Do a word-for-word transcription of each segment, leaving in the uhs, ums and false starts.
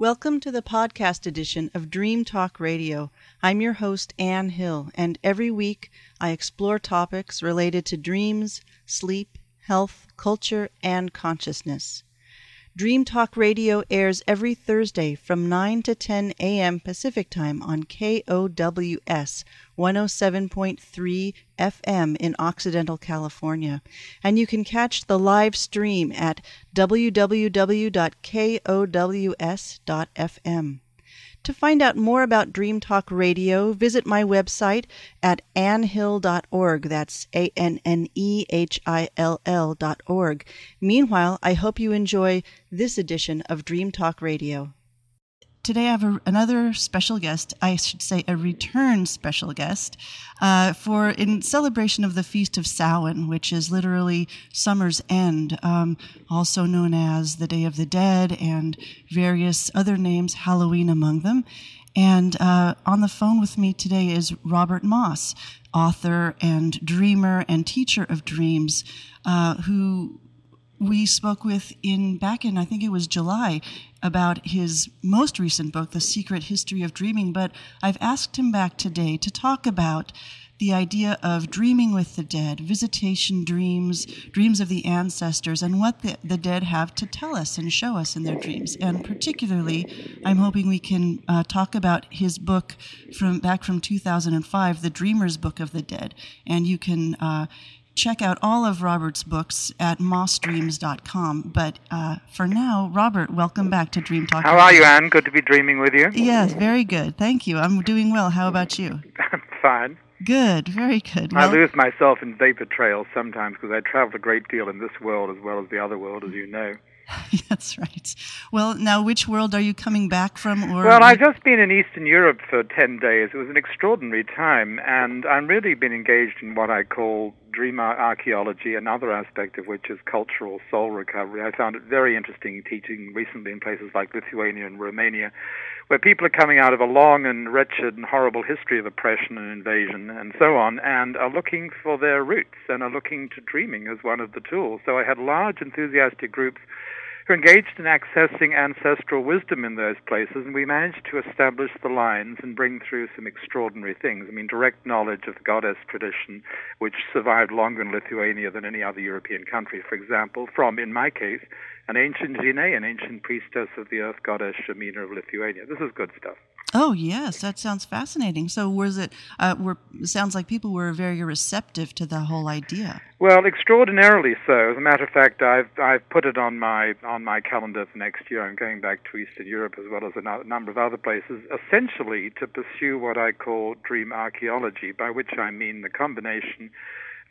Welcome to the podcast edition of Dream Talk Radio. I'm your host, Anne Hill, and every week I explore topics related to dreams, sleep, health, culture, and consciousness. Dream Talk Radio airs every Thursday from nine to ten a.m. Pacific Time on K O W S one oh seven point three F M in Occidental, California. And you can catch the live stream at w w w dot kows dot f m. To find out more about Dream Talk Radio, visit my website at annehill dot org. That's A N N E H I L L dot org. Meanwhile, I hope you enjoy this edition of Dream Talk Radio. Today I have a, another special guest, I should say a return special guest, uh, for in celebration of the Feast of Samhain, which is literally summer's end, um, also known as the Day of the Dead and various other names, Halloween among them. And uh, on the phone with me today is Robert Moss, author and dreamer and teacher of dreams, uh, who we spoke with in back in, I think it was July, about his most recent book, The Secret History of Dreaming, but I've asked him back today to talk about the idea of dreaming with the dead, visitation dreams, dreams of the ancestors, and what the, the dead have to tell us and show us in their dreams. And particularly, I'm hoping we can uh, talk about his book from back from two thousand five, The Dreamer's Book of the Dead. And you can uh, check out all of Robert's books at moss dreams dot com. But uh, for now, Robert, welcome back to Dream Talk. How are you, Anne? Good to be dreaming with you. Yes, very good. Thank you. I'm doing well. How about you? I'm fine. Good, very good. Well, I lose myself in vapor trails sometimes because I travel a great deal in this world as well as the other world, as you know. That's right. Well, now, which world are you coming back from? Or well, I've just been in Eastern Europe for ten days. It was an extraordinary time, and I've really been engaged in what I call dream archaeology, another aspect of which is cultural soul recovery. I found it very interesting teaching recently in places like Lithuania and Romania, where people are coming out of a long and wretched and horrible history of oppression and invasion and so on, and are looking for their roots and are looking to dreaming as one of the tools. So I had large, enthusiastic groups who engaged in accessing ancestral wisdom in those places, and we managed to establish the lines and bring through some extraordinary things. I mean, direct knowledge of the goddess tradition, which survived longer in Lithuania than any other European country, for example, from, in my case, an ancient Jinai, an ancient priestess of the earth goddess Shemina of Lithuania. This is good stuff. Oh, yes, that sounds fascinating. So was it, uh, were, sounds like people were very receptive to the whole idea. Well, extraordinarily so. As a matter of fact, I've I've put it on my on my calendar for next year. I'm going back to Eastern Europe as well as a number of other places, essentially to pursue what I call dream archaeology, by which I mean the combination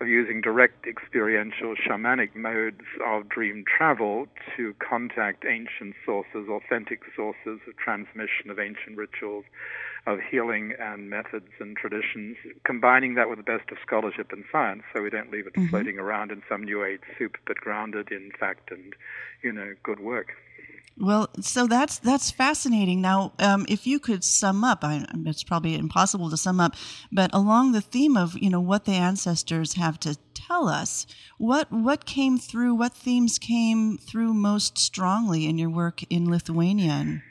of using direct experiential shamanic modes of dream travel to contact ancient sources, authentic sources of transmission of ancient rituals, of healing and methods and traditions, combining that with the best of scholarship and science, so we don't leave it mm-hmm. floating around in some New Age soup, but grounded in fact and, you know, good work. Well, so that's that's fascinating. Now, um, if you could sum up, I, it's probably impossible to sum up, but along the theme of, you know, what the ancestors have to tell us, what what came through, what themes came through most strongly in your work in Lithuania?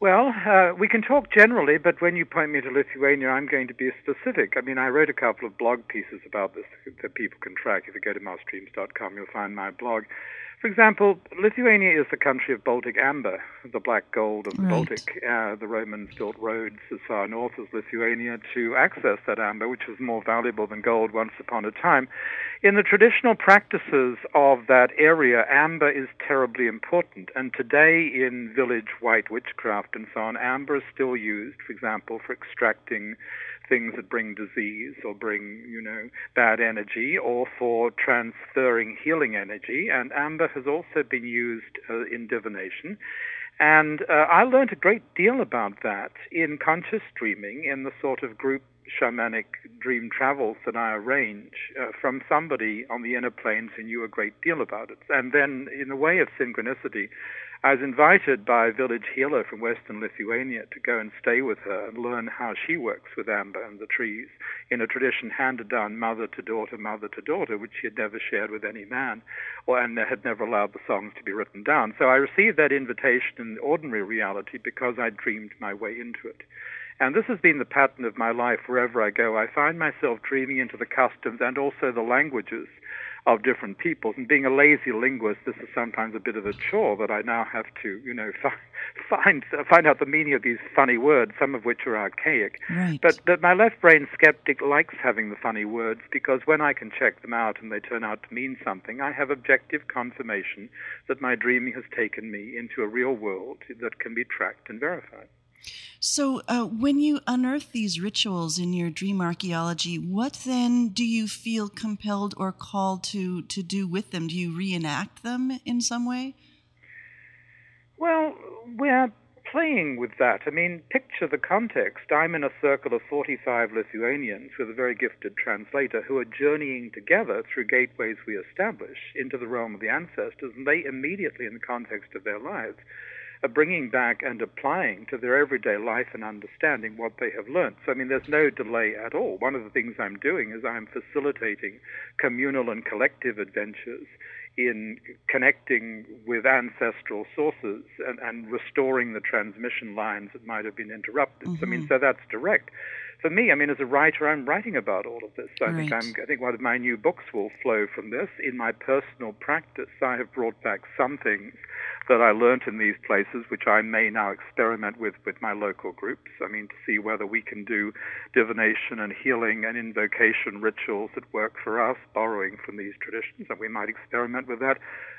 Well, uh, we can talk generally, but when you point me to Lithuania, I'm going to be specific. I mean, I wrote a couple of blog pieces about this that people can track. If you go to moss dreams dot com, you'll find my blog. For example, Lithuania is the country of Baltic amber, the black gold of the right. Baltic. Uh, the Romans built roads as far north as Lithuania to access that amber, which was more valuable than gold once upon a time. In the traditional practices of that area, amber is terribly important. And today in village white witchcraft and so on, amber is still used, for example, for extracting things that bring disease or bring, you know, bad energy, or for transferring healing energy. And amber has also been used uh, in divination. And uh, I learned a great deal about that in conscious dreaming, in the sort of group shamanic dream travels that I arrange uh, from somebody on the inner planes who knew a great deal about it. And then, in the way of synchronicity, I was invited by a village healer from Western Lithuania to go and stay with her and learn how she works with amber and the trees in a tradition handed down mother to daughter, mother to daughter, which she had never shared with any man, or and had never allowed the songs to be written down. So I received that invitation in ordinary reality because I dreamed my way into it. And this has been the pattern of my life. Wherever I go, I find myself dreaming into the customs and also the languages of different peoples. And being a lazy linguist, this is sometimes a bit of a chore that I now have to, you know, find find out the meaning of these funny words, some of which are archaic. Right. But but my left brain skeptic likes having the funny words, because when I can check them out and they turn out to mean something, I have objective confirmation that my dreaming has taken me into a real world that can be tracked and verified. So uh, when you unearth these rituals in your dream archaeology, what then do you feel compelled or called to, to do with them? Do you reenact them in some way? Well, we're playing with that. I mean, picture the context. I'm in a circle of forty-five Lithuanians with a very gifted translator who are journeying together through gateways we establish into the realm of the ancestors, and they immediately, in the context of their lives, are bringing back and applying to their everyday life and understanding what they have learned. So, I mean, there's no delay at all. One of the things I'm doing is I'm facilitating communal and collective adventures in connecting with ancestral sources and, and restoring the transmission lines that might have been interrupted. Mm-hmm. So, I mean, so that's direct. For me, I mean, as a writer, I'm writing about all of this. So right. I think I'm, I think one of my new books will flow from this. In my personal practice, I have brought back some things that I learned in these places, which I may now experiment with with my local groups. I mean, to see whether we can do divination and healing and invocation rituals that work for us, borrowing from these traditions. And we might experiment with that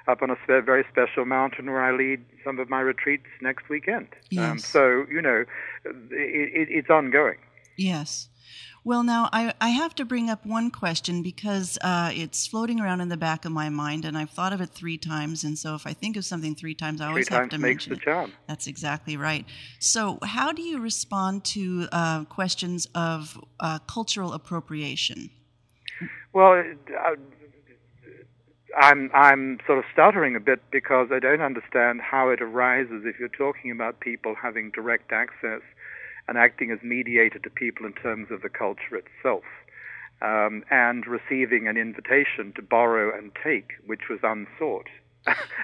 up on a very special mountain where I lead some of my retreats next weekend. Yes. Um, so, you know, it, it, it's ongoing. Yes. Well, now, I, I have to bring up one question because uh, it's floating around in the back of my mind, and I've thought of it three times, and so if I think of something three times, I always three have to mention it. Three times makes the job. That's exactly right. So how do you respond to uh, questions of uh, cultural appropriation? Well, uh, I'm I'm sort of stuttering a bit because I don't understand how it arises if you're talking about people having direct access and acting as mediator to people in terms of the culture itself, um, and receiving an invitation to borrow and take, which was unsought.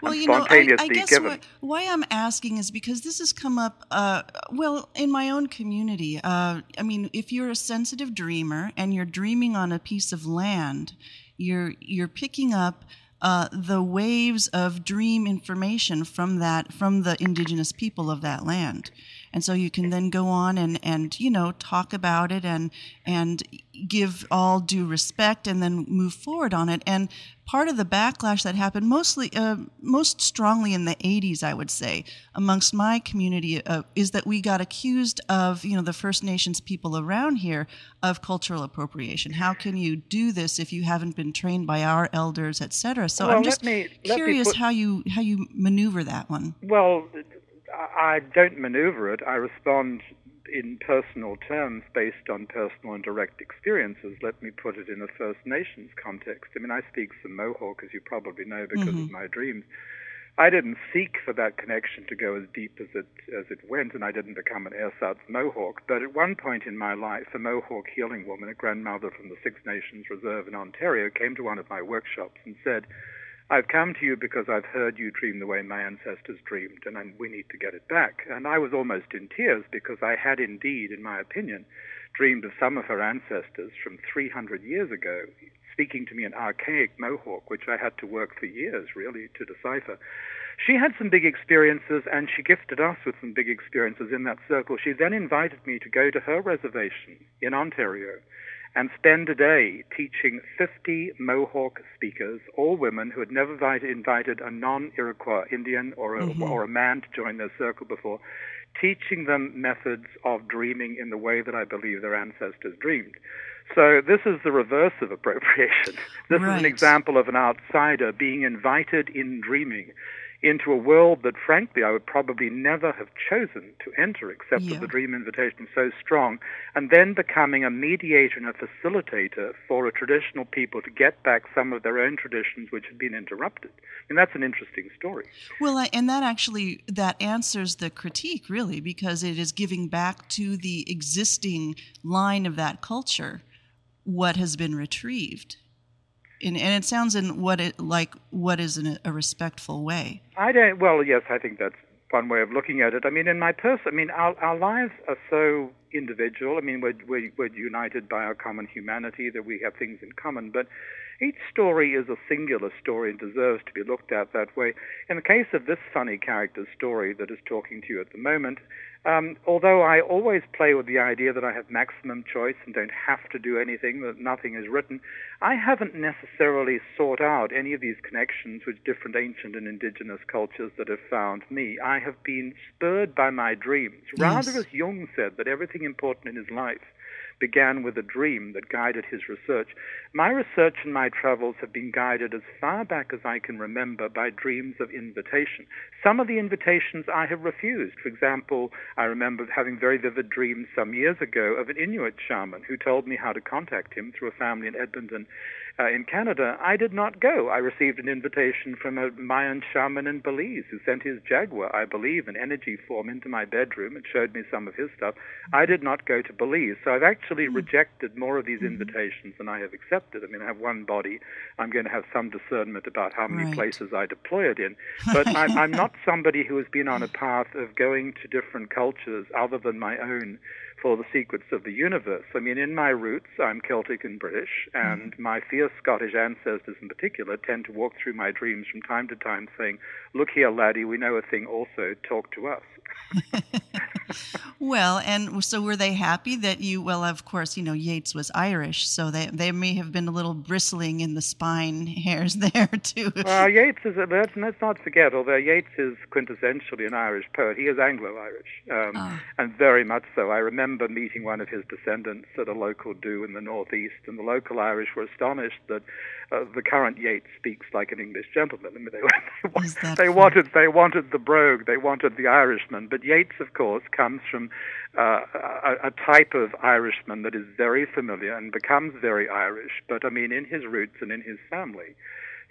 Well, you know, I, I guess what, why I'm asking is because this has come up, uh, well, in my own community. Uh, I mean, if you're a sensitive dreamer and you're dreaming on a piece of land, you're you're picking up Uh, the waves of dream information from that, from the indigenous people of that land. And so you can then go on and, and you know, talk about it and and give all due respect and then move forward on it. And part of the backlash that happened mostly, uh, most strongly in the eighties, I would say, amongst my community, uh, is that we got accused of, you know, the First Nations people around here of cultural appropriation. How can you do this if you haven't been trained by our elders, et cetera? So well, I'm just let me, let curious me put, how you how you maneuver that one. Well, I don't maneuver it. I respond in personal terms based on personal and direct experiences. Let me put it in a First Nations context. I mean, I speak some Mohawk, as you probably know, because mm-hmm. of my dreams. I didn't seek for that connection to go as deep as it as it went, and I didn't become an ersatz Mohawk. But at one point in my life, a Mohawk healing woman, a grandmother from the Six Nations Reserve in Ontario, came to one of my workshops and said, "I've come to you because I've heard you dream the way my ancestors dreamed, and I'm, we need to get it back." And I was almost in tears because I had indeed, in my opinion, dreamed of some of her ancestors from three hundred years ago, speaking to me in archaic Mohawk, which I had to work for years, really, to decipher. She had some big experiences, and she gifted us with some big experiences in that circle. She then invited me to go to her reservation in Ontario and spend a day teaching fifty Mohawk speakers, all women who had never invited a non-Iroquois Indian or a, mm-hmm. or a man to join their circle before, teaching them methods of dreaming in the way that I believe their ancestors dreamed. So this is the reverse of appropriation. This right. is an example of an outsider being invited in dreaming into a world that, frankly, I would probably never have chosen to enter except yeah. with the dream invitation so strong, and then becoming a mediator and a facilitator for a traditional people to get back some of their own traditions which had been interrupted. And that's an interesting story. Well, I, and that actually, that answers the critique, really, because it is giving back to the existing line of that culture what has been retrieved. In, and it sounds in what it like what is in a, a respectful way. I don't. Well, yes, I think that's one way of looking at it. I mean, in my person, I mean, our, our lives are so individual. I mean, we're, we're we're united by our common humanity that we have things in common. But each story is a singular story and deserves to be looked at that way. In the case of this funny character's story that is talking to you at the moment, um, although I always play with the idea that I have maximum choice and don't have to do anything, that nothing is written, I haven't necessarily sought out any of these connections with different ancient and indigenous cultures that have found me. I have been spurred by my dreams. Rather, yes. as Jung said, that everything important in his life began with a dream that guided his research. My research and my travels have been guided as far back as I can remember by dreams of invitation. Some of the invitations I have refused. For example, I remember having very vivid dreams some years ago of an Inuit shaman who told me how to contact him through a family in Edmonton uh, in Canada. I did not go. I received an invitation from a Mayan shaman in Belize who sent his jaguar, I believe, an energy form into my bedroom and showed me some of his stuff. I did not go to Belize. So I've actually rejected more of these mm-hmm. invitations than I have accepted. I mean, I have one body. I'm going to have some discernment about how many right. places I deploy it in. But I'm, I'm not somebody who has been on a path of going to different cultures other than my own for the secrets of the universe. I mean, in my roots, I'm Celtic and British, and mm-hmm. my fierce Scottish ancestors in particular tend to walk through my dreams from time to time saying, "Look here, laddie, we know a thing also, talk to us." Well, and so were they happy that you, well, of course, you know, Yeats was Irish, so they they may have been a little bristling in the spine hairs there, too. Well, Yeats is, a, let's, let's not forget, although Yeats is quintessentially an Irish poet, he is Anglo-Irish, um, oh. and very much so. I remember meeting one of his descendants at a local do in the northeast, and the local Irish were astonished that uh, the current Yeats speaks like an English gentleman. I mean, they, they, they, wanted, they wanted the brogue, they wanted the Irishman, but Yeats, of course, comes from uh, a, a type of Irishman that is very familiar and becomes very Irish. But, I mean, in his roots and in his family,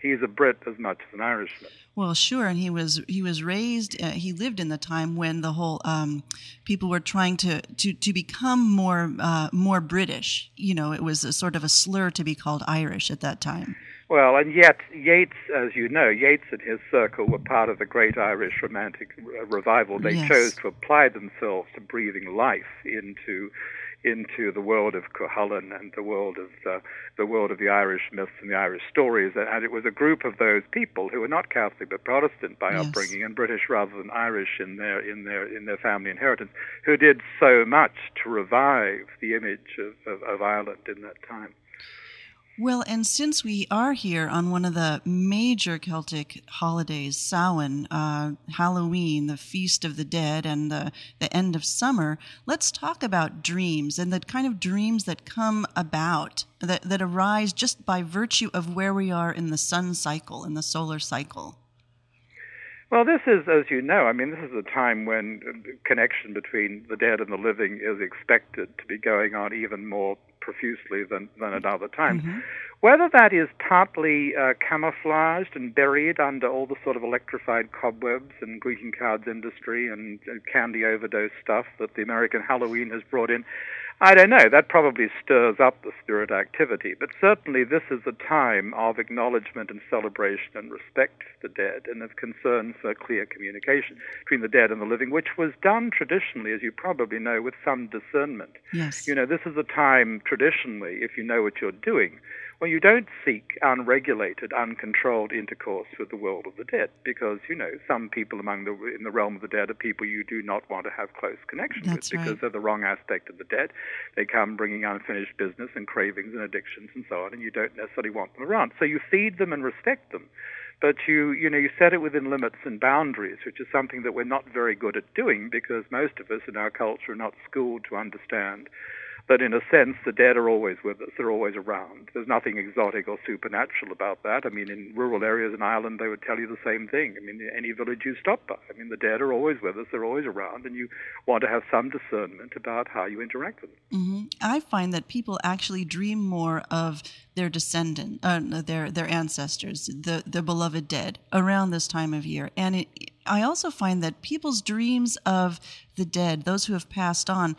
he's a Brit as much as an Irishman. Well, sure, and he was he was raised, uh, he lived in the time when the whole um, people were trying to, to, to become more uh, more British. You know, it was a sort of a slur to be called Irish at that time. Well, and yet Yeats, as you know, Yeats and his circle were part of the great Irish Romantic Revival. They yes. chose to apply themselves to breathing life into into the world of Cuchulainn and the world of the, the world of the Irish myths and the Irish stories. And it was a group of those people who were not Catholic but Protestant by yes. upbringing and British rather than Irish in their in their in their family inheritance, who did so much to revive the image of, of, of Ireland in that time. Well, and since we are here on one of the major Celtic holidays, Samhain, uh, Halloween, the Feast of the Dead, and the, the end of summer, let's talk about dreams and the kind of dreams that come about, that, that arise just by virtue of where we are in the sun cycle, in the solar cycle. Well, this is, as you know, I mean, this is a time when connection between the dead and the living is expected to be going on even more profusely than, than at other times. Mm-hmm. Whether that is partly uh, camouflaged and buried under all the sort of electrified cobwebs and greeting cards industry and uh, candy overdose stuff that the American Halloween has brought in, I don't know. That probably stirs up the spirit activity. But certainly this is a time of acknowledgement and celebration and respect for the dead and of concern for clear communication between the dead and the living, which was done traditionally, as you probably know, with some discernment. Yes. You know, this is a time traditionally, if you know what you're doing, well, you don't seek unregulated, uncontrolled intercourse with the world of the dead because, you know, some people among the, in the realm of the dead are people you do not want to have close connection That's with because right. they're the wrong aspect of the dead. They come bringing unfinished business and cravings and addictions and so on, and you don't necessarily want them around. So you feed them and respect them. But you, you know, you set it within limits and boundaries, which is something that we're not very good at doing because most of us in our culture are not schooled to understand that in a sense the dead are always with us, they're always around. There's nothing exotic or supernatural about that. I mean, in rural areas in Ireland they would tell you the same thing. I mean, any village you stop by, I mean, the dead are always with us, they're always around, and you want to have some discernment about how you interact with them. Mm-hmm. I find that people actually dream more of their descendant, uh, their their ancestors, the, the beloved dead, around this time of year. And it, I also find that people's dreams of the dead, those who have passed on,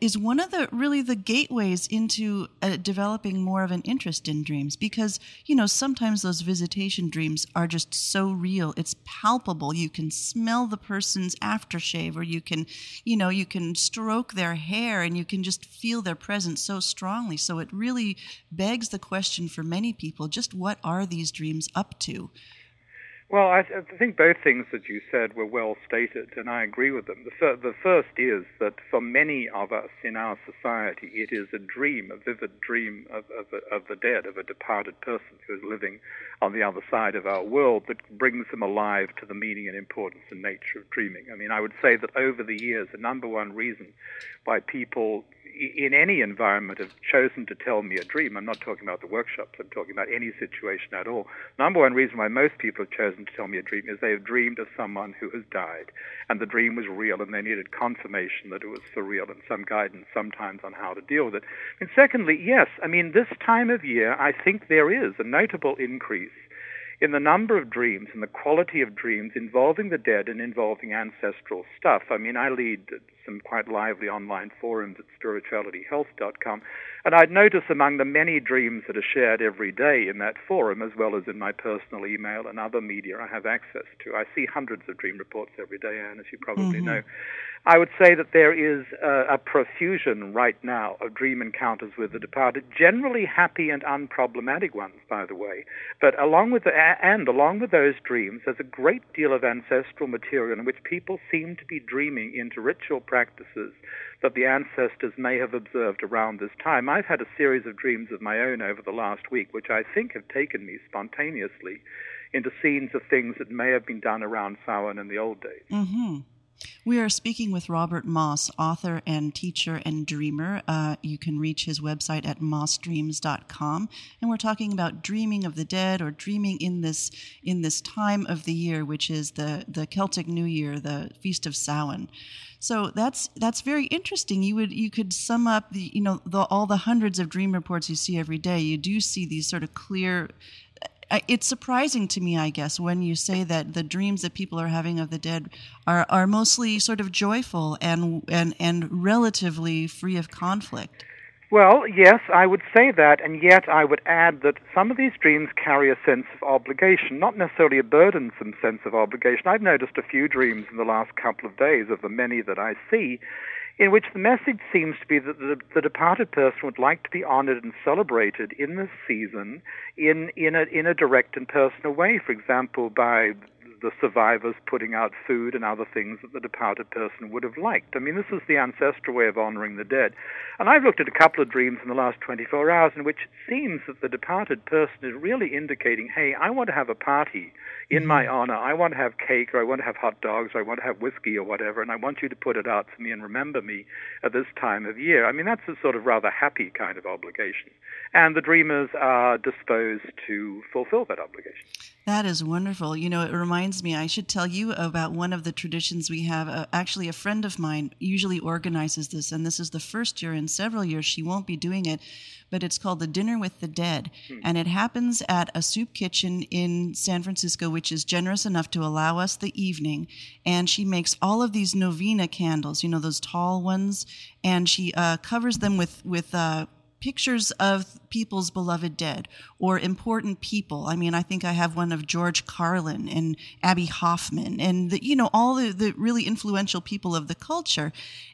is one of the really the gateways into uh, developing more of an interest in dreams, because, you know, sometimes those visitation dreams are just so real. It's palpable. You can smell the person's aftershave, or you can, you know, you can stroke their hair, and you can just feel their presence so strongly. So it really begs the question for many people, just what are these dreams up to? Well, I, th- I think both things that you said were well stated, and I agree with them. The, fir- the first is that for many of us in our society, it is a dream, a vivid dream of, of, of the dead, of a departed person who is living on the other side of our world, that brings them alive to the meaning and importance and nature of dreaming. I mean, I would say that over the years, the number one reason why people in any environment have chosen to tell me a dream — I'm not talking about the workshops, I'm talking about any situation at all — number one reason why most people have chosen to tell me a dream is they have dreamed of someone who has died, and the dream was real, and they needed confirmation that it was for real, and some guidance sometimes on how to deal with it. And secondly, yes, I mean, this time of year, I think there is a notable increase in the number of dreams and the quality of dreams involving the dead and involving ancestral stuff. I mean, I lead some quite lively online forums at spirituality health dot com, and I'd notice among the many dreams that are shared every day in that forum, as well as in my personal email and other media I have access to, I see hundreds of dream reports every day, Anne, as you probably mm-hmm. know. I would say that there is a, a profusion right now of dream encounters with the departed, generally happy and unproblematic ones, by the way. But along with the, and along with those dreams, there's a great deal of ancestral material in which people seem to be dreaming into ritual practices practices that the ancestors may have observed around this time. I've had a series of dreams of my own over the last week, which I think have taken me spontaneously into scenes of things that may have been done around Samhain in the old days. Mm-hmm. We are speaking with Robert Moss, author and teacher and dreamer. Uh, you can reach his website at moss dreams dot com, and we're talking about dreaming of the dead, or dreaming in this in this time of the year, which is the, the Celtic New Year, the Feast of Samhain. So that's that's very interesting. You would you could sum up the, you know the, all the hundreds of dream reports you see every day. You do see these sort of clear. It's surprising to me, I guess, when you say that the dreams that people are having of the dead are, are mostly sort of joyful and, and and relatively free of conflict. Well, yes, I would say that, and yet I would add that some of these dreams carry a sense of obligation, not necessarily a burdensome sense of obligation. I've noticed a few dreams in the last couple of days, of the many that I see, in which the message seems to be that the, the departed person would like to be honored and celebrated in this season in, in, a, in a direct and personal way, for example, by the survivors putting out food and other things that the departed person would have liked. I mean, this is the ancestral way of honoring the dead. And I've looked at a couple of dreams in the last twenty-four hours in which it seems that the departed person is really indicating, hey, I want to have a party in my honor. I want to have cake, or I want to have hot dogs, or I want to have whiskey or whatever, and I want you to put it out for me and remember me at this time of year. I mean, that's a sort of rather happy kind of obligation. And the dreamers are disposed to fulfill that obligation. That is wonderful. You know, it reminds me, I should tell you about one of the traditions we have. Uh, actually, a friend of mine usually organizes this, and this is the first year in several years she won't be doing it, but it's called the Dinner with the Dead. Hmm. And it happens at a soup kitchen in San Francisco, which is generous enough to allow us the evening. And she makes all of these novena candles, you know, those tall ones, and she uh, covers them with, with uh, pictures of people's beloved dead or important people. I mean, I think I have one of George Carlin and Abby Hoffman and, the, you know, all the, the really influential people of the culture.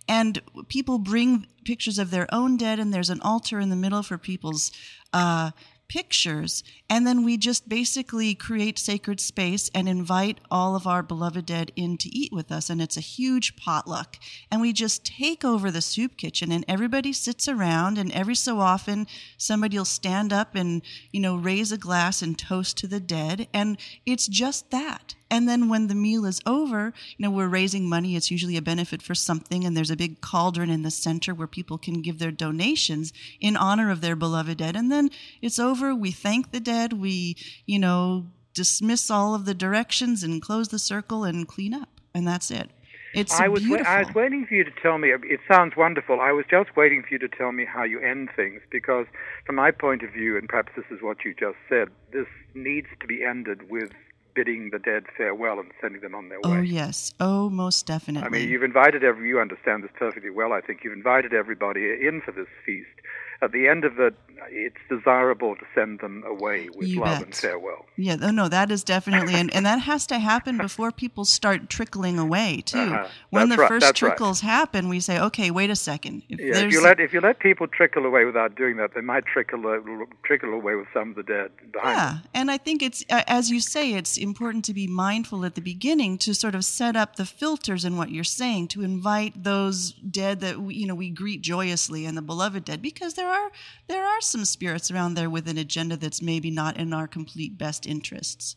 And people bring pictures of their own dead, and there's an altar in the middle for people's uh, pictures. And then we just basically create sacred space and invite all of our beloved dead in to eat with us. And it's a huge potluck. And we just take over the soup kitchen, and everybody sits around, and every so often somebody will stand up and, you know, raise a glass and toast to the dead. And it's just that. And then when the meal is over, you know, we're raising money. It's usually a benefit for something. And there's a big cauldron in the center where people can give their donations in honor of their beloved dead. And then it's over. We thank the dead. We, you know, dismiss all of the directions and close the circle and clean up. And that's it. It's I was beautiful. Wa- I was waiting for you to tell me. It sounds wonderful. I was just waiting for you to tell me how you end things, because from my point of view, and perhaps this is what you just said, this needs to be ended with bidding the dead farewell and sending them on their way. Oh, yes. Oh, most definitely. I mean, you've invited every. You understand this perfectly well, I think. You've invited everybody in for this feast. At the end of it, it's desirable to send them away with you love bet. and farewell. Yeah, no, no, that is definitely, and, and that has to happen before people start trickling away, too. Uh-huh. When that's the right, first trickles right. happen, we say, okay, wait a second. If, yeah, if, you let, if you let people trickle away without doing that, they might trickle trickle away with some of the dead behind Yeah, them. And I think it's, as you say, it's important to be mindful at the beginning to sort of set up the filters in what you're saying, to invite those dead that we, you know, we greet joyously and the beloved dead, because there are there are some spirits around there with an agenda that's maybe not in our complete best interests.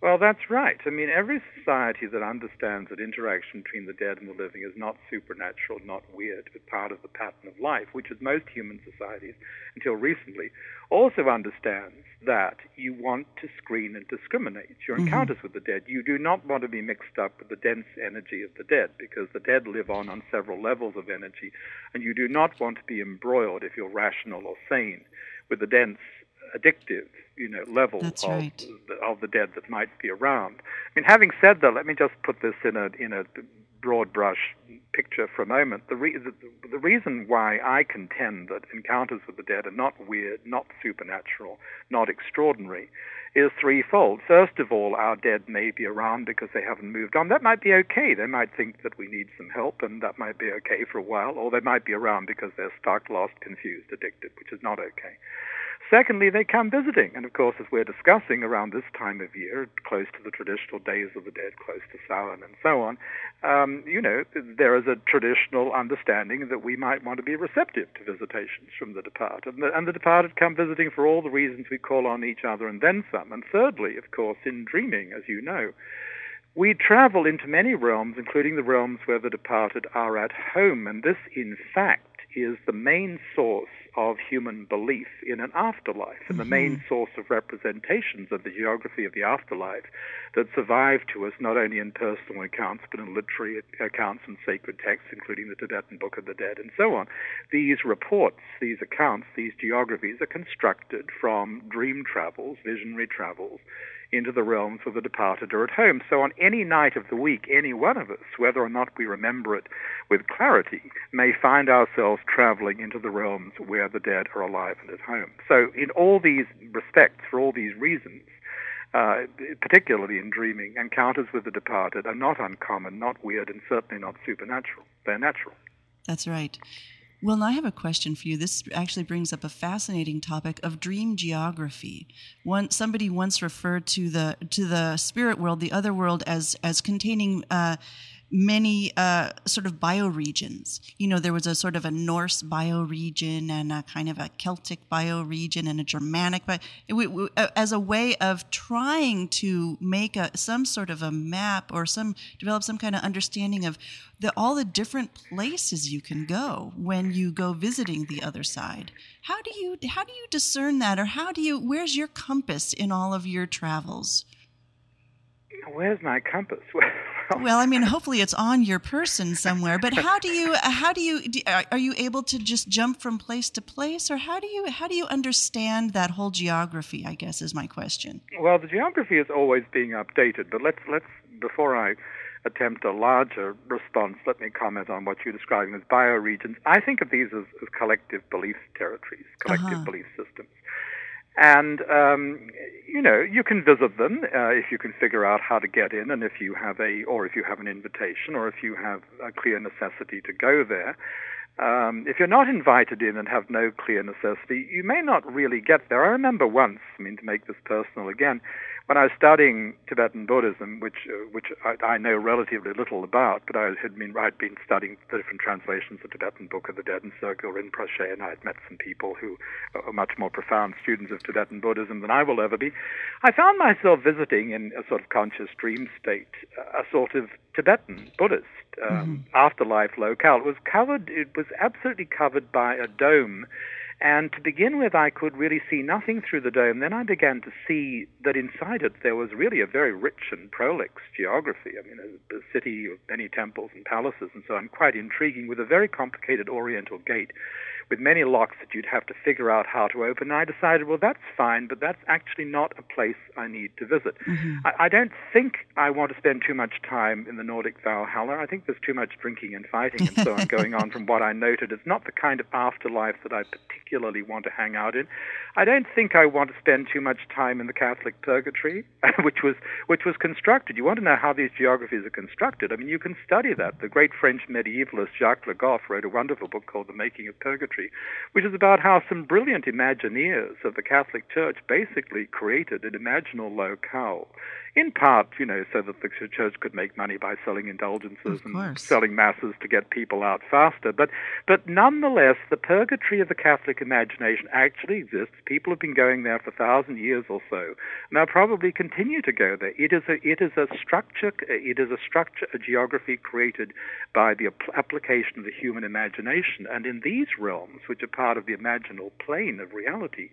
Well, that's right. I mean, every society that understands that interaction between the dead and the living is not supernatural, not weird, but part of the pattern of life, which is most human societies until recently, also understands that you want to screen and discriminate your mm-hmm. encounters with the dead. You do not want to be mixed up with the dense energy of the dead, because the dead live on on several levels of energy, and you do not want to be embroiled, if you're rational or sane, with the dense, addictive, you know, level of, right. of the dead that might be around. I mean, having said that, let me just put this in a in a broad brush picture for a moment. The, re- the, the reason why I contend that encounters with the dead are not weird, not supernatural, not extraordinary, is threefold. First of all, our dead may be around because they haven't moved on. That might be okay. They might think that we need some help, and that might be okay for a while, or they might be around because they're stuck, lost, confused, addicted, which is not okay. Secondly, they come visiting, and of course, as we're discussing around this time of year, close to the traditional Days of the Dead, close to Samhain and so on, um, you know, there is a traditional understanding that we might want to be receptive to visitations from the departed, and the, and the departed come visiting for all the reasons we call on each other and then some. And thirdly, of course, in dreaming, as you know, we travel into many realms, including the realms where the departed are at home, and this, in fact, is the main source of human belief in an afterlife and mm-hmm. the main source of representations of the geography of the afterlife that survive to us not only in personal accounts but in literary accounts and sacred texts, including the Tibetan Book of the Dead and so on. These reports, these accounts, these geographies are constructed from dream travels, visionary travels, into the realms where the departed are at home. So on any night of the week, any one of us, whether or not we remember it with clarity, may find ourselves traveling into the realms where the dead are alive and at home. So in all these respects, for all these reasons, uh, particularly in dreaming, encounters with the departed are not uncommon, not weird, and certainly not supernatural. They're natural. That's right. Well, now I have a question for you. This actually brings up a fascinating topic of dream geography. One somebody once referred to the to the spirit world, the other world, as as containing uh, many uh, sort of bioregions. You know, there was a sort of a Norse bioregion and a kind of a Celtic bioregion and a Germanic bio, we, we, as a way of trying to make a some sort of a map or some develop some kind of understanding of the, all the different places you can go when you go visiting the other side. How do you how do you discern that, or how do you? Where's your compass in all of your travels? Where's my compass? Well, I mean, hopefully it's on your person somewhere. But how do you how do you are you able to just jump from place to place, or how do you how do you understand that whole geography, I guess, is my question. Well, the geography is always being updated, but let's let's before I attempt a larger response, let me comment on what you're describing as bioregions. I think of these as, as collective belief territories, collective uh-huh. belief systems. And, um, you know, you can visit them uh, if you can figure out how to get in, and if you have a, or if you have an invitation, or if you have a clear necessity to go there. Um, if you're not invited in and have no clear necessity, you may not really get there. I remember once, I mean, to make this personal again, when I was studying Tibetan Buddhism, which uh, which I, I know relatively little about, but I had been I'd been studying the different translations of Tibetan Book of the Dead and Circular Rinpoche, and I had met some people who are much more profound students of Tibetan Buddhism than I will ever be. I found myself visiting in a sort of conscious dream state a sort of Tibetan Buddhist um, mm-hmm. afterlife locale. It was covered. It was absolutely covered by a dome. And to begin with, I could really see nothing through the dome. Then I began to see that inside it there was really a very rich and prolix geography. I mean, a, a city of many temples and palaces and so on, quite intriguing, with a very complicated oriental gate with many locks that you'd have to figure out how to open. And I decided, well, that's fine, but that's actually not a place I need to visit. Mm-hmm. I, I don't think I want to spend too much time in the Nordic Valhalla. I think there's too much drinking and fighting and so on going on from what I noted. It's not the kind of afterlife that I particularly want to hang out in. I don't think I want to spend too much time in the Catholic purgatory, which was which was constructed. You want to know how these geographies are constructed. I mean, you can study that. The great French medievalist Jacques Le Goff wrote a wonderful book called The Making of Purgatory, which is about how some brilliant Imagineers of the Catholic Church basically created an imaginal locale, in part, you know, so that the Church could make money by selling indulgences and selling masses to get people out faster. But, but nonetheless, the purgatory of the Catholic imagination actually exists. People have been going there for a thousand years or so, and they'll probably continue to go there. It is a it is a structure. It is a structure, a geography created by the application of the human imagination. And in these realms, which are part of the imaginal plane of reality,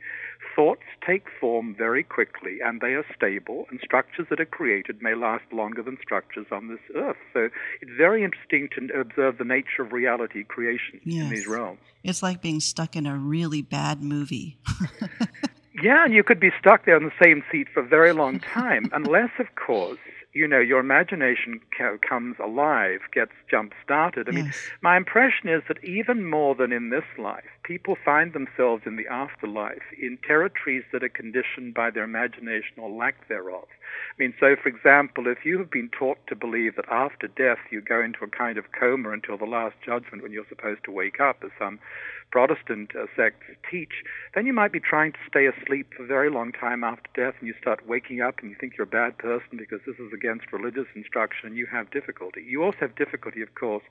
thoughts take form very quickly, and they are stable. And structures that are created may last longer than structures on this earth. So it's very interesting to observe the nature of reality creation yes. in these realms. It's like being stuck in a really bad movie. Yeah, and you could be stuck there in the same seat for a very long time, unless, of course, you know, your imagination comes alive, gets jump-started. I yes. mean, my impression is that even more than in this life, people find themselves in the afterlife in territories that are conditioned by their imagination or lack thereof. I mean, so, for example, if you have been taught to believe that after death you go into a kind of coma until the last judgment when you're supposed to wake up, as some Protestant uh, sects teach, then you might be trying to stay asleep for a very long time after death, and you start waking up and you think you're a bad person because this is against religious instruction, and you have difficulty. You also have difficulty, of course,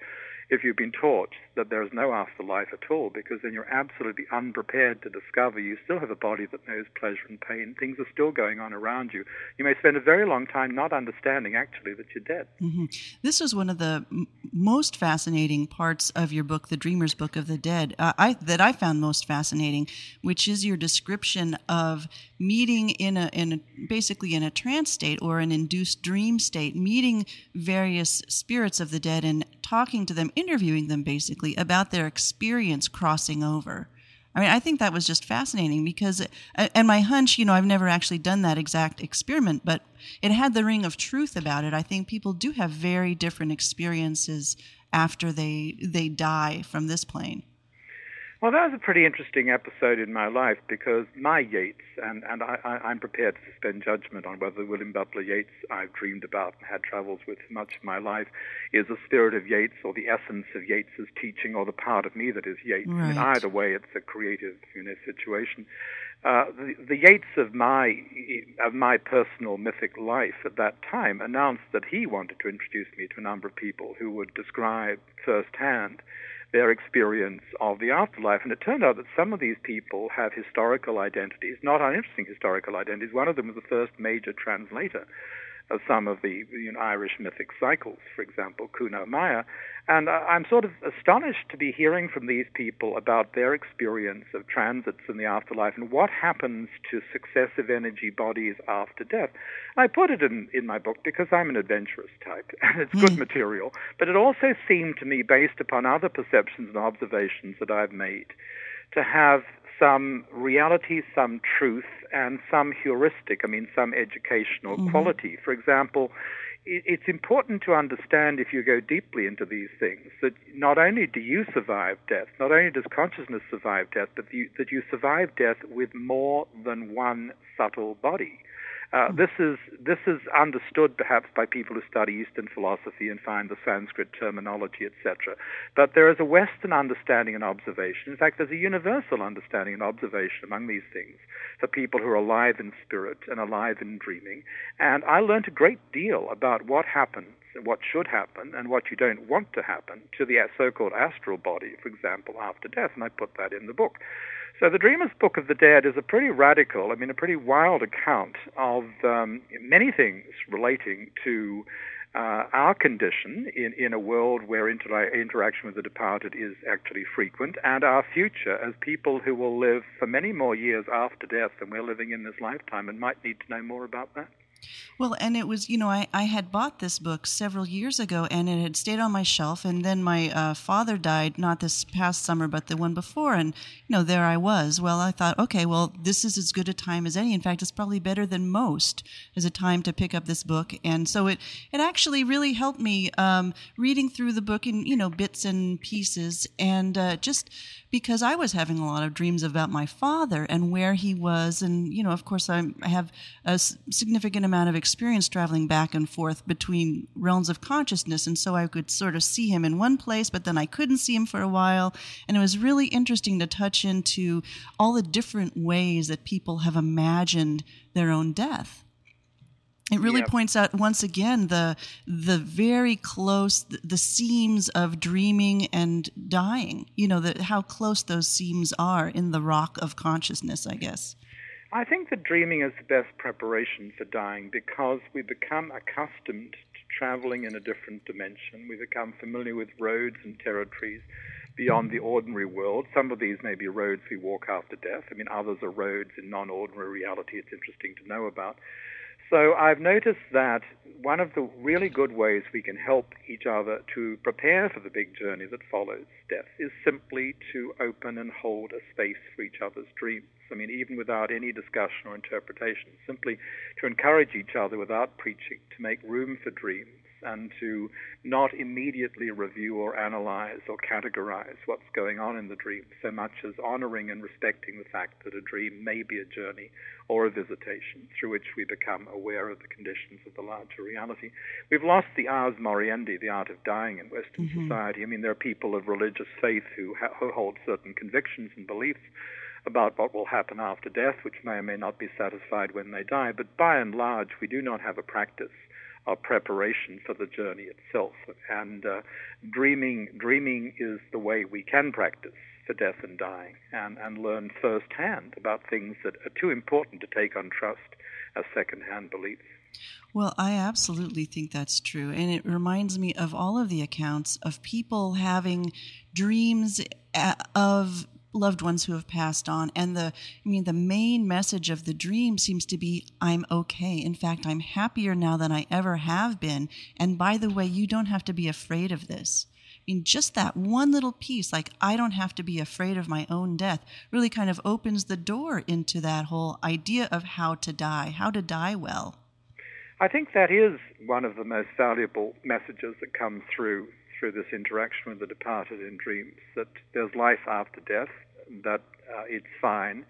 if you've been taught that there is no afterlife at all, because then you're absolutely unprepared to discover you still have a body that knows pleasure and pain. Things are still going on around you. You may spend a very long time not understanding, actually, that you're dead. Mm-hmm. This is one of the m- most fascinating parts of your book, The Dreamer's Book of the Dead, uh, I, that I found most fascinating, which is your description of meeting in a, in a basically in a trance state or an induced dream state, meeting various spirits of the dead and talking to them, interviewing them basically about their experience crossing over. I mean, I think that was just fascinating because, and my hunch, you know, I've never actually done that exact experiment, but it had the ring of truth about it. I think people do have very different experiences after they they die from this plane. Well, that was a pretty interesting episode in my life because my Yeats, and, and I, I, I'm prepared to suspend judgment on whether William Butler Yeats I've dreamed about and had travels with much of my life is the spirit of Yeats or the essence of Yeats's teaching or the part of me that is Yeats. Right. I mean, either way, it's a creative, you know, situation. Uh, the, the Yeats of my of my personal mythic life at that time announced that he wanted to introduce me to a number of people who would describe firsthand their experience of the afterlife. And it turned out that some of these people have historical identities, not uninteresting historical identities. One of them was the first major translator of some of the, you know, Irish mythic cycles, for example, Kuno Maya. And I'm sort of astonished to be hearing from these people about their experience of transits in the afterlife and what happens to successive energy bodies after death. I put it in, in my book because I'm an adventurous type, and it's good mm. material. But it also seemed to me, based upon other perceptions and observations that I've made, to have some reality, some truth, and some heuristic, I mean, some educational mm-hmm. quality. For example, it's important to understand, if you go deeply into these things, that not only do you survive death, not only does consciousness survive death, but you, that you survive death with more than one subtle body. Uh, this is this is understood perhaps by people who study Eastern philosophy and find the Sanskrit terminology, et cetera. But there is a Western understanding and observation. In fact, there's a universal understanding and observation among these things for people who are alive in spirit and alive in dreaming. And I learned a great deal about what happens and what should happen and what you don't want to happen to the so-called astral body, for example, after death. And I put that in the book. So The Dreamer's Book of the Dead is a pretty radical, I mean, a pretty wild account of um, many things relating to uh, our condition in, in a world where inter- interaction with the departed is actually frequent, and our future as people who will live for many more years after death than we're living in this lifetime, and might need to know more about that. Well, and it was, you know, I, I had bought this book several years ago, and it had stayed on my shelf, and then my uh, father died, not this past summer, but the one before, and, you know, there I was. Well, I thought, okay, well, this is as good a time as any. In fact, it's probably better than most as a time to pick up this book, and so it, it actually really helped me um, reading through the book in, you know, bits and pieces, and uh, just because I was having a lot of dreams about my father and where he was, and, you know, of course, I'm, I have a significant amount of experience traveling back and forth between realms of consciousness, and so I could sort of see him in one place, but then I couldn't see him for a while, and it was really interesting to touch into all the different ways that people have imagined their own death. It really yep. points out once again the the very close, the, the seams of dreaming and dying, you know, the, how close those seams are in the rock of consciousness, I guess. I think that dreaming is the best preparation for dying because we become accustomed to traveling in a different dimension. We become familiar with roads and territories beyond the ordinary world. Some of these may be roads we walk after death. I mean, others are roads in non-ordinary reality it's interesting to know about. So I've noticed that one of the really good ways we can help each other to prepare for the big journey that follows death is simply to open and hold a space for each other's dreams. I mean, even without any discussion or interpretation, simply to encourage each other without preaching, to make room for dreams and to not immediately review or analyze or categorize what's going on in the dream, so much as honoring and respecting the fact that a dream may be a journey or a visitation through which we become aware of the conditions of the larger reality. We've lost the ars moriendi, the art of dying, in Western mm-hmm. society. I mean, there are people of religious faith who, ha- who hold certain convictions and beliefs about what will happen after death, which may or may not be satisfied when they die. But by and large, we do not have a practice of preparation for the journey itself. And uh, dreaming dreaming is the way we can practice for death and dying, and, and learn firsthand about things that are too important to take on trust as secondhand beliefs. Well, I absolutely think that's true. And it reminds me of all of the accounts of people having dreams of loved ones who have passed on, and the I mean the main message of the dream seems to be, I'm okay. In fact, I'm happier now than I ever have been, and by the way, you don't have to be afraid of this. I mean, just that one little piece, like, I don't have to be afraid of my own death, really kind of opens the door into that whole idea of how to die, how to die well. I think that is one of the most valuable messages that come through through this interaction with the departed in dreams, that there's life after death, that uh, it's fine,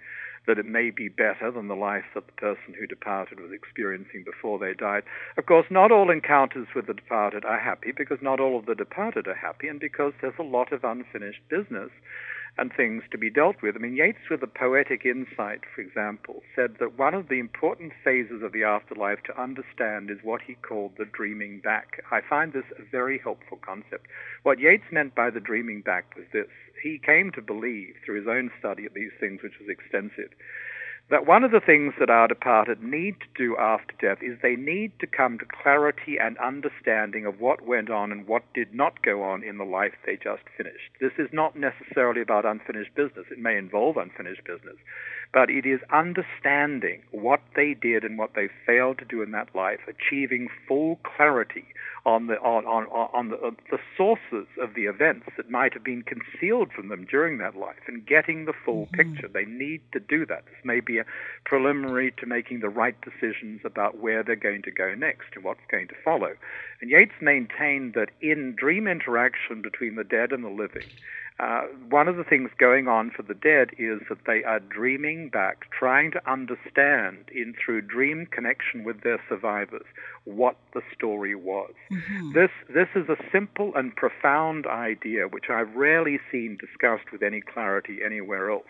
that it may be better than the life that the person who departed was experiencing before they died. Of course, not all encounters with the departed are happy, because not all of the departed are happy, and because there's a lot of unfinished business and things to be dealt with. I mean, Yeats, with a poetic insight, for example, said that one of the important phases of the afterlife to understand is what he called the dreaming back. I find this a very helpful concept. What Yeats meant by the dreaming back was this. He came to believe, through his own study of these things, which was extensive, that one of the things that our departed need to do after death is they need to come to clarity and understanding of what went on and what did not go on in the life they just finished. This is not necessarily about unfinished business. It may involve unfinished business, but it is understanding what they did and what they failed to do in that life, achieving full clarity on the on on, on the, uh, the sources of the events that might have been concealed from them during that life, and getting the full mm-hmm. picture. They need to do that. This may be be a preliminary to making the right decisions about where they're going to go next and what's going to follow. And Yeats maintained that in dream interaction between the dead and the living, uh, one of the things going on for the dead is that they are dreaming back, trying to understand in through dream connection with their survivors what the story was. Mm-hmm. This this is a simple and profound idea which I've rarely seen discussed with any clarity anywhere else.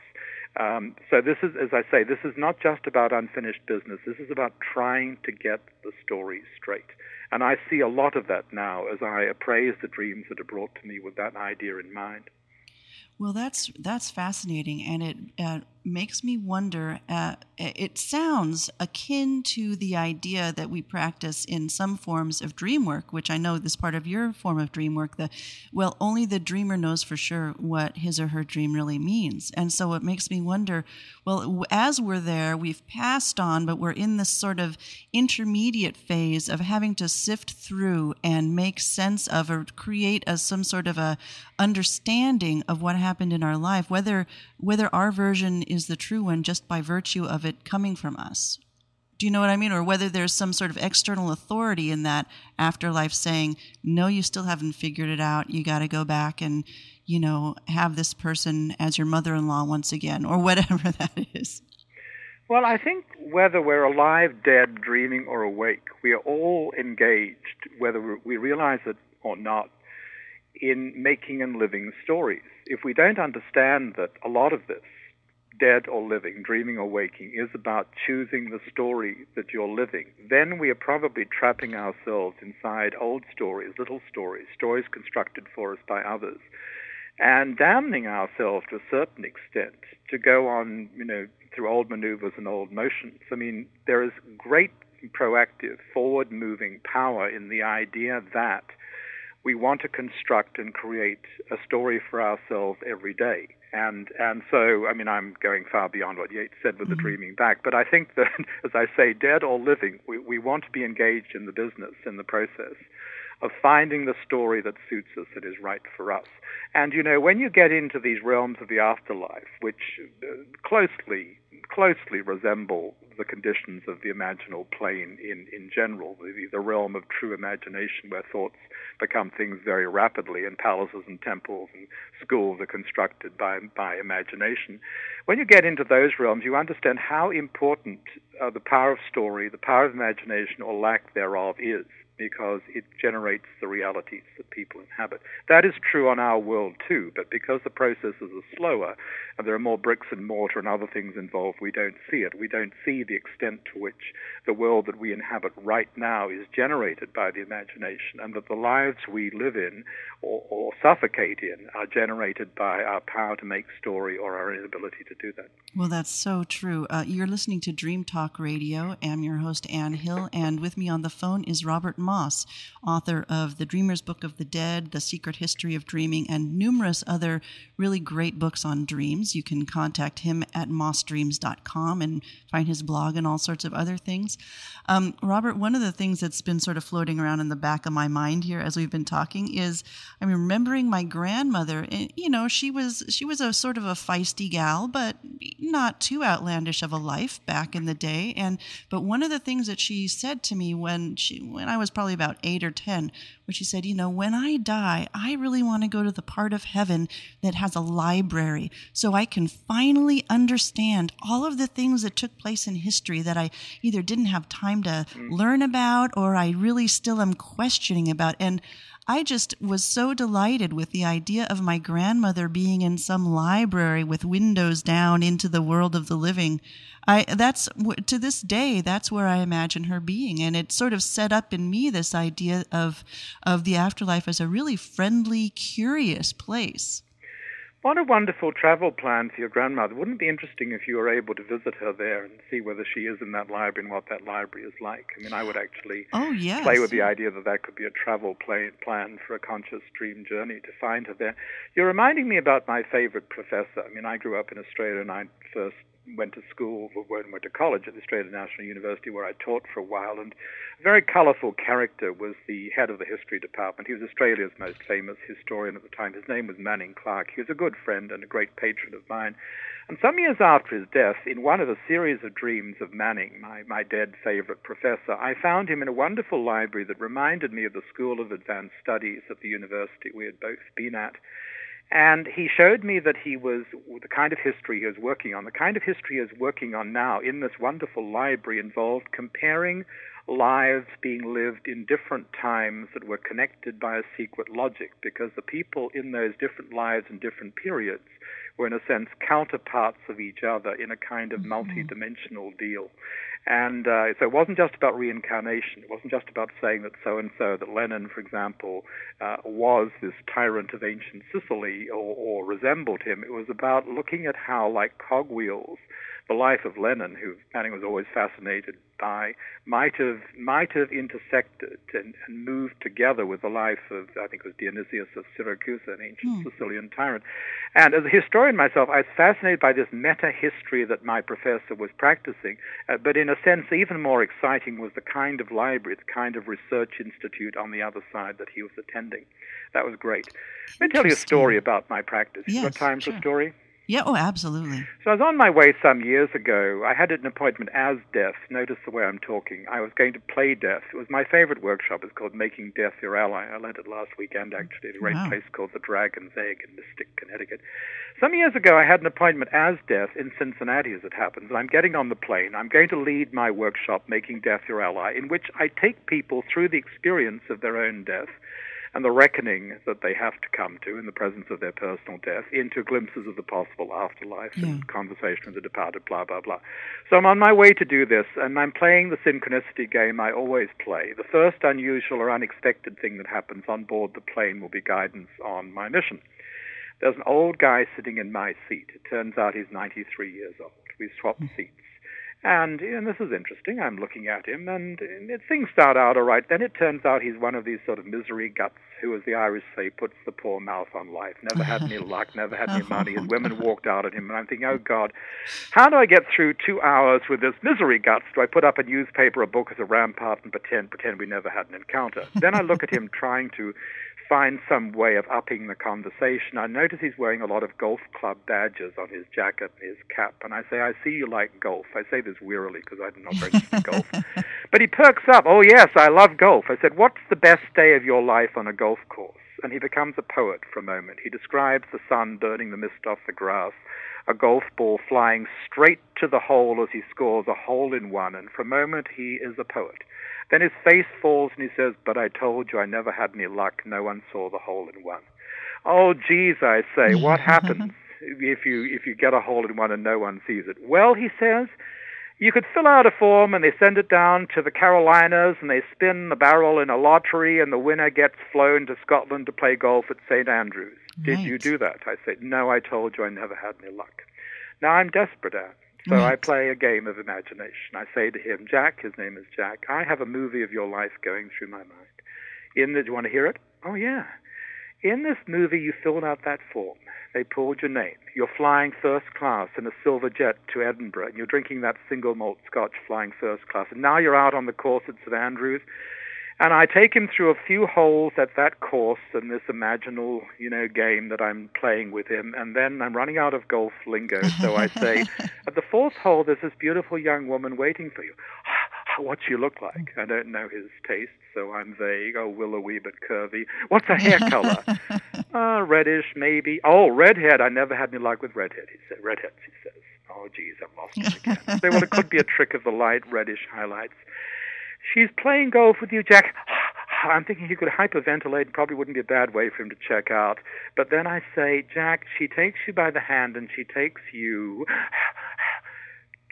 Um, so this is, as I say, this is not just about unfinished business. This is about trying to get the story straight. And I see a lot of that now as I appraise the dreams that are brought to me with that idea in mind. Well, that's that's fascinating, and it uh, makes me wonder, uh, it sounds akin to the idea that we practice in some forms of dream work, which I know this part of your form of dream work, the, well, only the dreamer knows for sure what his or her dream really means. And so it makes me wonder, well, as we're there, we've passed on, but we're in this sort of intermediate phase of having to sift through and make sense of or create a, some sort of a understanding of what happened in our life, whether whether our version is the true one just by virtue of it coming from us. Do you know what I mean? Or whether there's some sort of external authority in that afterlife saying, no, you still haven't figured it out. You got to go back and, you know, have this person as your mother-in-law once again, or whatever that is. Well, I think whether we're alive, dead, dreaming, or awake, we are all engaged, whether we realize it or not, in making and living stories. If we don't understand that a lot of this, dead or living, dreaming or waking, is about choosing the story that you're living, then we are probably trapping ourselves inside old stories, little stories, stories constructed for us by others, and damning ourselves to a certain extent to go on, you know, through old maneuvers and old motions. I mean, there is great proactive, forward-moving power in the idea that we want to construct and create a story for ourselves every day. And and so, I mean, I'm going far beyond what Yeats said with mm-hmm. the dreaming back, but I think that, as I say, dead or living, we, we want to be engaged in the business, in the process of finding the story that suits us, that is right for us. And, you know, when you get into these realms of the afterlife, which closely, closely resemble the conditions of the imaginal plane in, in general, the, the realm of true imagination where thoughts become things very rapidly and palaces and temples and schools are constructed by, by imagination. When you get into those realms, you understand how important uh, the power of story, the power of imagination or lack thereof is, because it generates the realities that people inhabit. That is true on our world too, but because the processes are slower and there are more bricks and mortar and other things involved, we don't see it. We don't see the extent to which the world that we inhabit right now is generated by the imagination, and that the lives we live in or, or suffocate in are generated by our power to make story or our inability to do that. Well, that's so true. Uh, you're listening to Dream Talk Radio. I'm your host, Anne Hill, and with me on the phone is Robert Moss, author of The Dreamer's Book of the Dead, The Secret History of Dreaming, and numerous other really great books on dreams. You can contact him at moss dreams dot com and find his blog and all sorts of other things. Um, Robert, one of the things that's been sort of floating around in the back of my mind here as we've been talking is I'm remembering my grandmother. And, you know, she was she was a sort of a feisty gal, but not too outlandish of a life back in the day. And but one of the things that she said to me when she when I was probably about eight or ten, where she said, you know, when I die, I really want to go to the part of heaven that has a library so I can finally understand all of the things that took place in history that I either didn't have time to learn about or I really still am questioning about. And I just was so delighted with the idea of my grandmother being in some library with windows down into the world of the living. I that's to this day, that's where I imagine her being. And it sort of set up in me this idea of of the afterlife as a really friendly, curious place. What a wonderful travel plan for your grandmother. Wouldn't it be interesting if you were able to visit her there and see whether she is in that library and what that library is like? I mean, I would actually oh, yes. play with the idea that that could be a travel play, plan for a conscious dream journey to find her there. You're reminding me about my favorite professor. I mean, I grew up in Australia and I first went to school, went to college at the Australian National University, where I taught for a while, and a very colourful character was the head of the history department. He was Australia's most famous historian at the time. His name was Manning Clark. He was a good friend and a great patron of mine. And some years after his death, in one of a series of dreams of Manning, my, my dead favourite professor, I found him in a wonderful library that reminded me of the School of Advanced Studies at the university we had both been at. And he showed me that he was, the kind of history he was working on, the kind of history he is working on now in this wonderful library involved comparing lives being lived in different times that were connected by a secret logic, because the people in those different lives and different periods were, in a sense, counterparts of each other in a kind of multi-dimensional deal. And uh, so it wasn't just about reincarnation. It wasn't just about saying that so-and-so, that Lenin, for example, uh, was this tyrant of ancient Sicily or, or resembled him. It was about looking at how, like cogwheels, the life of Lenin, who Manning was always fascinated by, might have might have intersected and, and moved together with the life of, I think it was Dionysius of Syracuse, an ancient mm. Sicilian tyrant. And as a historian myself, I was fascinated by this meta-history that my professor was practicing, uh, but in a sense even more exciting was the kind of library, the kind of research institute on the other side that he was attending. That was great. Let me tell you a story about my practice. Yes, you got time sure. for a story? Yeah, oh, absolutely. So I was on my way some years ago. I had an appointment as deaf. Notice the way I'm talking. I was going to play deaf. It was my favorite workshop. It's called Making Deaf Your Ally. I learned it last weekend, actually, at a great wow. place called The Dragon's Egg in Mystic, Connecticut. Some years ago, I had an appointment as deaf in Cincinnati, as it happens, and I'm getting on the plane. I'm going to lead my workshop, Making Deaf Your Ally, in which I take people through the experience of their own death and the reckoning that they have to come to in the presence of their personal death, into glimpses of the possible afterlife yeah. and conversation with the departed, blah, blah, blah. So I'm on my way to do this, and I'm playing the synchronicity game I always play. The first unusual or unexpected thing that happens on board the plane will be guidance on my mission. There's an old guy sitting in my seat. It turns out he's ninety-three years old. We swapped mm-hmm. seats. And, and this is interesting. I'm looking at him, and, and things start out all right. Then it turns out he's one of these sort of misery guts who, as the Irish say, puts the poor mouth on life. Never had any luck, never had any money. His women walked out at him, and I'm thinking, oh, God, how do I get through two hours with this misery guts? Do I put up a newspaper, a book as a rampart, and pretend, pretend we never had an encounter? Then I look at him trying to find some way of upping the conversation. I notice he's wearing a lot of golf club badges on his jacket and his cap, and I say, I see you like golf. I say this wearily because I'm not very good at golf. But he perks up. Oh, yes, I love golf. I said, what's the best day of your life on a golf course? And he becomes a poet for a moment. He describes the sun burning the mist off the grass, a golf ball flying straight to the hole as he scores a hole-in-one, and for a moment he is a poet. Then his face falls and he says, but I told you I never had any luck. No one saw the hole-in-one. Oh, geez, I say, what happens if you if you get a hole-in-one and no one sees it? Well, he says, you could fill out a form and they send it down to the Carolinas and they spin the barrel in a lottery and the winner gets flown to Scotland to play golf at Saint Andrews. Did right. you do that? I said, no, I told you I never had any luck. Now, I'm desperate, Anne. So I play a game of imagination. I say to him, Jack, his name is Jack, I have a movie of your life going through my mind. In the, do you want to hear it? Oh, yeah. In this movie, you filled out that form. They pulled your name. You're flying first class in a silver jet to Edinburgh, and you're drinking that single malt scotch flying first class. And now you're out on the course at Saint Andrews, and I take him through a few holes at that course and this imaginal, you know, game that I'm playing with him. And then I'm running out of golf lingo, so I say, at the fourth hole, there's this beautiful young woman waiting for you. What she look like? I don't know his taste, so I'm vague. Oh, willowy but curvy. What's her hair color? uh, reddish, maybe. Oh, redhead. I never had any luck with redhead, he said. Redheads, he says. Oh, geez, I've lost it again. I say, well, it could be a trick of the light, reddish highlights. She's playing golf with you, Jack. I'm thinking he could hyperventilate and probably wouldn't be a bad way for him to check out. But then I say, Jack, she takes you by the hand and she takes you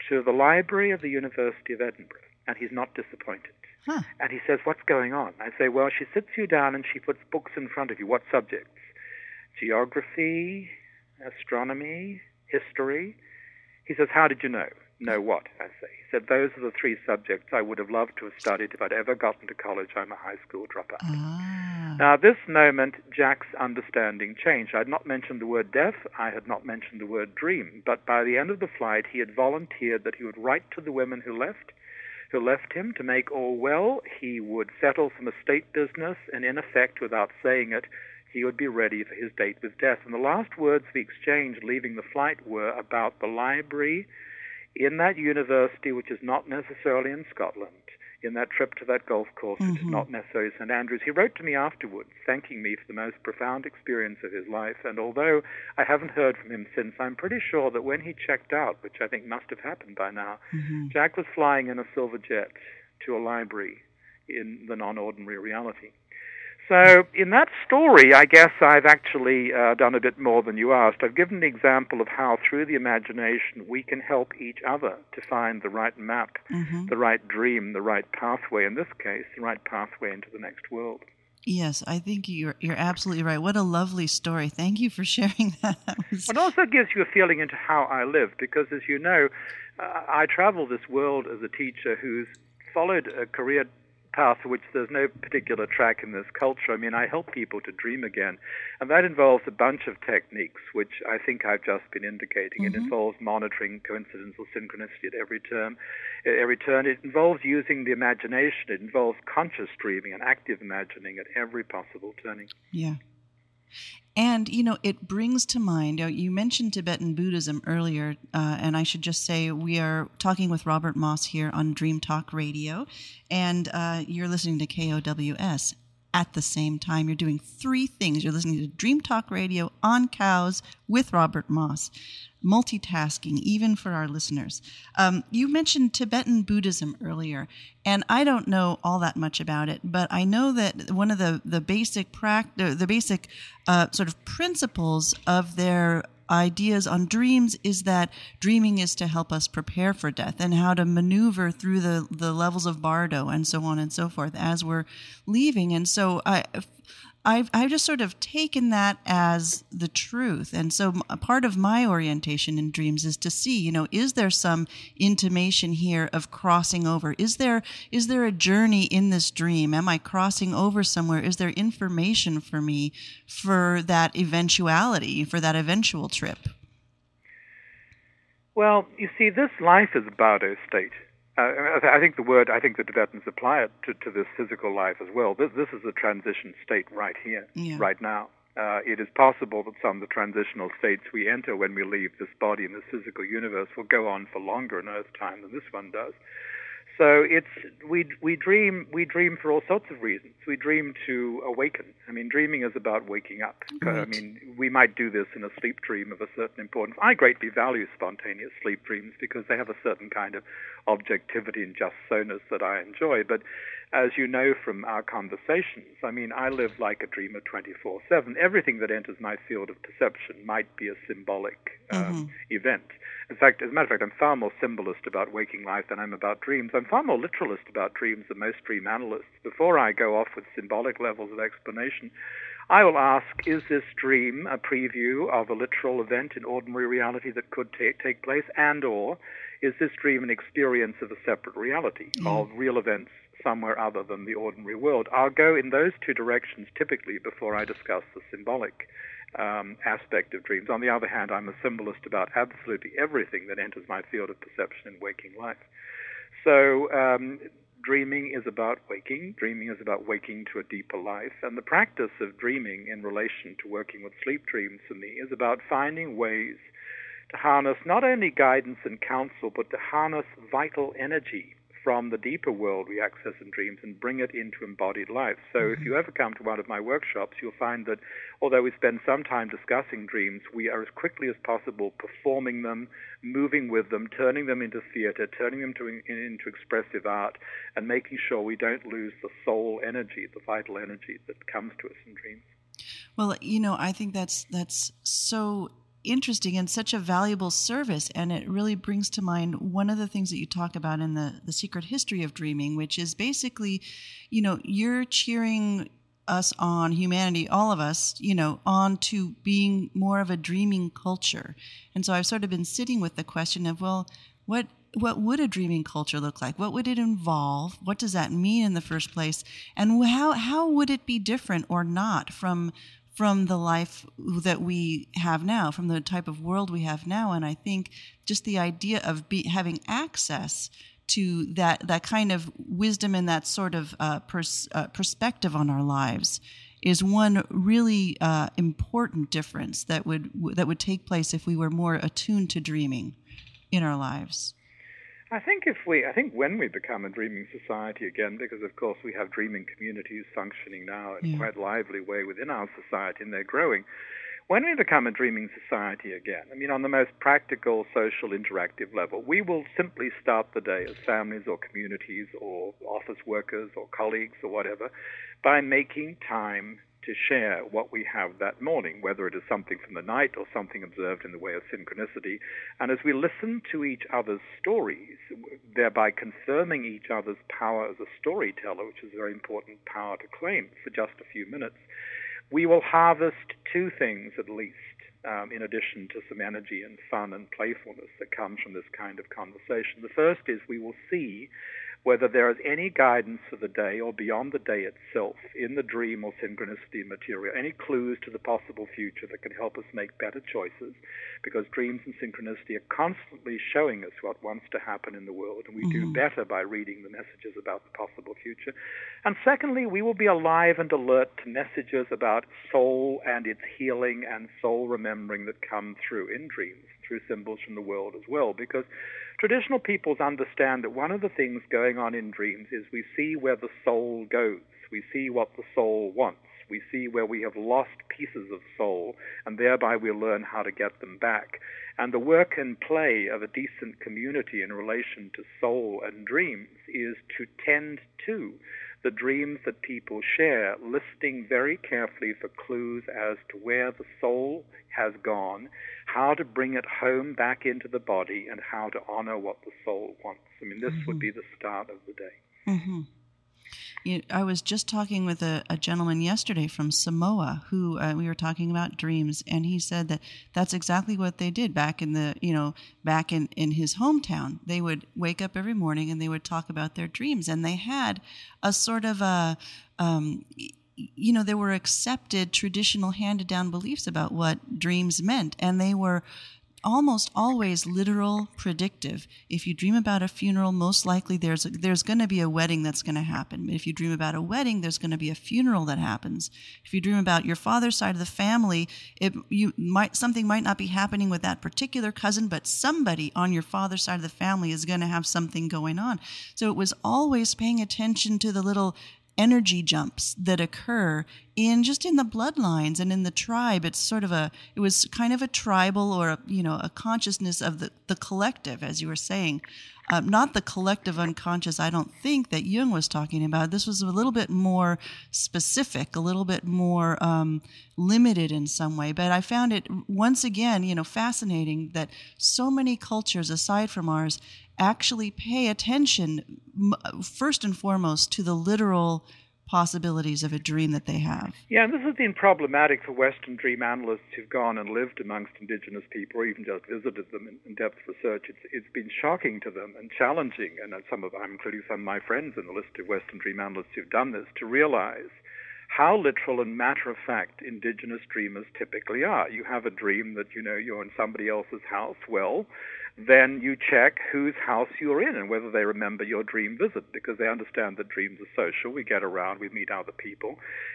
to the library of the University of Edinburgh. And he's not disappointed. Huh. And he says, what's going on? I say, well, she sits you down and she puts books in front of you. What subjects? Geography, astronomy, history. He says, how did you know? Know what? I say. He said, those are the three subjects I would have loved to have studied if I'd ever gotten to college. I'm a high school dropout. Ah. Now, this moment, Jack's understanding changed. I had not mentioned the word death. I had not mentioned the word dream. But by the end of the flight, he had volunteered that he would write to the women who left, who left him to make all well. He would settle some estate business, and in effect, without saying it, he would be ready for his date with death. And the last words of the exchange leaving the flight were about the library in that university, which is not necessarily in Scotland. In that trip to that golf course, mm-hmm. which is not necessarily Saint Andrews. He wrote to me afterwards, thanking me for the most profound experience of his life, and although I haven't heard from him since, I'm pretty sure that when he checked out, which I think must have happened by now, mm-hmm. Jack was flying in a silver jet to a library in the non-ordinary reality. So in that story, I guess I've actually uh, done a bit more than you asked. I've given an example of how, through the imagination, we can help each other to find the right map, mm-hmm. the right dream, the right pathway, in this case, the right pathway into the next world. Yes, I think you're you're absolutely right. What a lovely story. Thank you for sharing that. that was... It also gives you a feeling into how I live, because, as you know, uh, I travel this world as a teacher who's followed a career path for which there's no particular track in this culture. I mean, I help people to dream again, and that involves a bunch of techniques, which I think I've just been indicating. Mm-hmm. It involves monitoring coincidence or synchronicity at every turn. At every turn, it involves using the imagination. It involves conscious dreaming and active imagining at every possible turning. Yeah. And, you know, it brings to mind, you mentioned Tibetan Buddhism earlier, uh, and I should just say we are talking with Robert Moss here on Dream Talk Radio, and uh, you're listening to K O W S. At the same time, you're doing three things. You're listening to Dream Talk Radio on K O W S with Robert Moss, multitasking, even for our listeners. Um, you mentioned Tibetan Buddhism earlier, and I don't know all that much about it, but I know that one of the the basic pract- the basic uh, sort of principles of their ideas on dreams is that dreaming is to help us prepare for death and how to maneuver through the, the levels of bardo and so on and so forth as we're leaving. And so I. I've, I've just sort of taken that as the truth. And so a part of my orientation in dreams is to see, you know, is there some intimation here of crossing over? Is there is there a journey in this dream? Am I crossing over somewhere? Is there information for me for that eventuality, for that eventual trip? Well, you see, this life is a bardo state. Uh, I think the word, I think the Tibetans apply it to, to this physical life as well. This, this is a transition state right here, yeah. right now. Uh, it is possible that some of the transitional states we enter when we leave this body in this physical universe will go on for longer in Earth time than this one does. So it's we we dream we dream for all sorts of reasons. We dream to awaken. I mean, dreaming is about waking up. Right. I mean, we might do this in a sleep dream of a certain importance. I greatly value spontaneous sleep dreams because they have a certain kind of objectivity and just so-ness that I enjoy. But as you know from our conversations, I mean, I live like a dreamer twenty-four seven. Everything that enters my field of perception might be a symbolic um, mm-hmm. event. In fact, as a matter of fact, I'm far more symbolist about waking life than I'm about dreams. I'm far more literalist about dreams than most dream analysts. Before I go off with symbolic levels of explanation, I will ask, is this dream a preview of a literal event in ordinary reality that could t- take place? And or is this dream an experience of a separate reality, mm-hmm. of real events somewhere other than the ordinary world? I'll go in those two directions typically before I discuss the symbolic um, aspect of dreams. On the other hand, I'm a symbolist about absolutely everything that enters my field of perception in waking life. So um, dreaming is about waking. Dreaming is about waking to a deeper life. And the practice of dreaming in relation to working with sleep dreams for me is about finding ways to harness not only guidance and counsel, but to harness vital energy from the deeper world we access in dreams and bring it into embodied life. So mm-hmm. if you ever come to one of my workshops, you'll find that although we spend some time discussing dreams, we are as quickly as possible performing them, moving with them, turning them into theater, turning them to, in, into expressive art, and making sure we don't lose the soul energy, the vital energy that comes to us in dreams. Well, you know, I think that's that's so interesting and such a valuable service, and it really brings to mind one of the things that you talk about in the the Secret History of Dreaming, which is basically, you know, you're cheering us on, humanity, all of us, you know, on to being more of a dreaming culture. And so I've sort of been sitting with the question of, well, what what would a dreaming culture look like? What would it involve? What does that mean in the first place? And how how would it be different or not from from the life that we have now, from the type of world we have now? And I think just the idea of be, having access to that that kind of wisdom and that sort of uh, pers- uh, perspective on our lives is one really uh, important difference that would that would take place if we were more attuned to dreaming in our lives. I think if we, I think when we become a dreaming society again, because of course we have dreaming communities functioning now in yeah. quite a lively way within our society, and they're growing. When we become a dreaming society again, I mean, on the most practical, social, interactive level, we will simply start the day as families or communities or office workers or colleagues or whatever by making time to share what we have that morning, whether it is something from the night or something observed in the way of synchronicity. And as we listen to each other's stories, thereby confirming each other's power as a storyteller, which is a very important power to claim for just a few minutes, we will harvest two things at least, um, in addition to some energy and fun and playfulness that comes from this kind of conversation. The first is we will see whether there is any guidance for the day or beyond the day itself in the dream or synchronicity material, any clues to the possible future that can help us make better choices, because dreams and synchronicity are constantly showing us what wants to happen in the world, and we mm-hmm. do better by reading the messages about the possible future. And secondly, we will be alive and alert to messages about soul and its healing and soul remembering that come through in dreams, through symbols from the world as well, because traditional peoples understand that one of the things going on in dreams is we see where the soul goes, we see what the soul wants, we see where we have lost pieces of soul, and thereby we learn how to get them back. And the work and play of a decent community in relation to soul and dreams is to tend to the dreams that people share, listening very carefully for clues as to where the soul has gone, how to bring it home back into the body, and how to honor what the soul wants. I mean, this mm-hmm. would be the start of the day. Mm-hmm. You know, I was just talking with a, a gentleman yesterday from Samoa who uh, we were talking about dreams, and he said that that's exactly what they did back in the, you know, back in, in his hometown. They would wake up every morning and they would talk about their dreams, and they had a sort of a, um, you know, there were accepted traditional handed down beliefs about what dreams meant, and they were almost always literal, predictive. If you dream about a funeral, most likely there's a, there's going to be a wedding that's going to happen. If you dream about a wedding, there's going to be a funeral that happens. If you dream about your father's side of the family, it you might something might not be happening with that particular cousin, but somebody on your father's side of the family is going to have something going on. So it was always paying attention to the little energy jumps that occur in just in the bloodlines and in the tribe. It's sort of a, it was kind of a tribal or, a, you know, a consciousness of the, the collective, as you were saying, um, not the collective unconscious, I don't think, that Jung was talking about. This was a little bit more specific, a little bit more um, limited in some way. But I found it, once again, you know, fascinating that so many cultures, aside from ours, actually pay attention first and foremost to the literal possibilities of a dream that they have. Yeah, and this has been problematic for Western dream analysts who've gone and lived amongst indigenous people or even just visited them in depth research. It's, it's been shocking to them and challenging, and some of I'm including some of my friends in the list of Western dream analysts who've done this, to realize how literal and matter-of-fact indigenous dreamers typically are. You have a dream that, you know, you're in somebody else's house, well, then you check whose house you're in and whether they remember your dream visit, because they understand that dreams are social. We get around, we meet other people.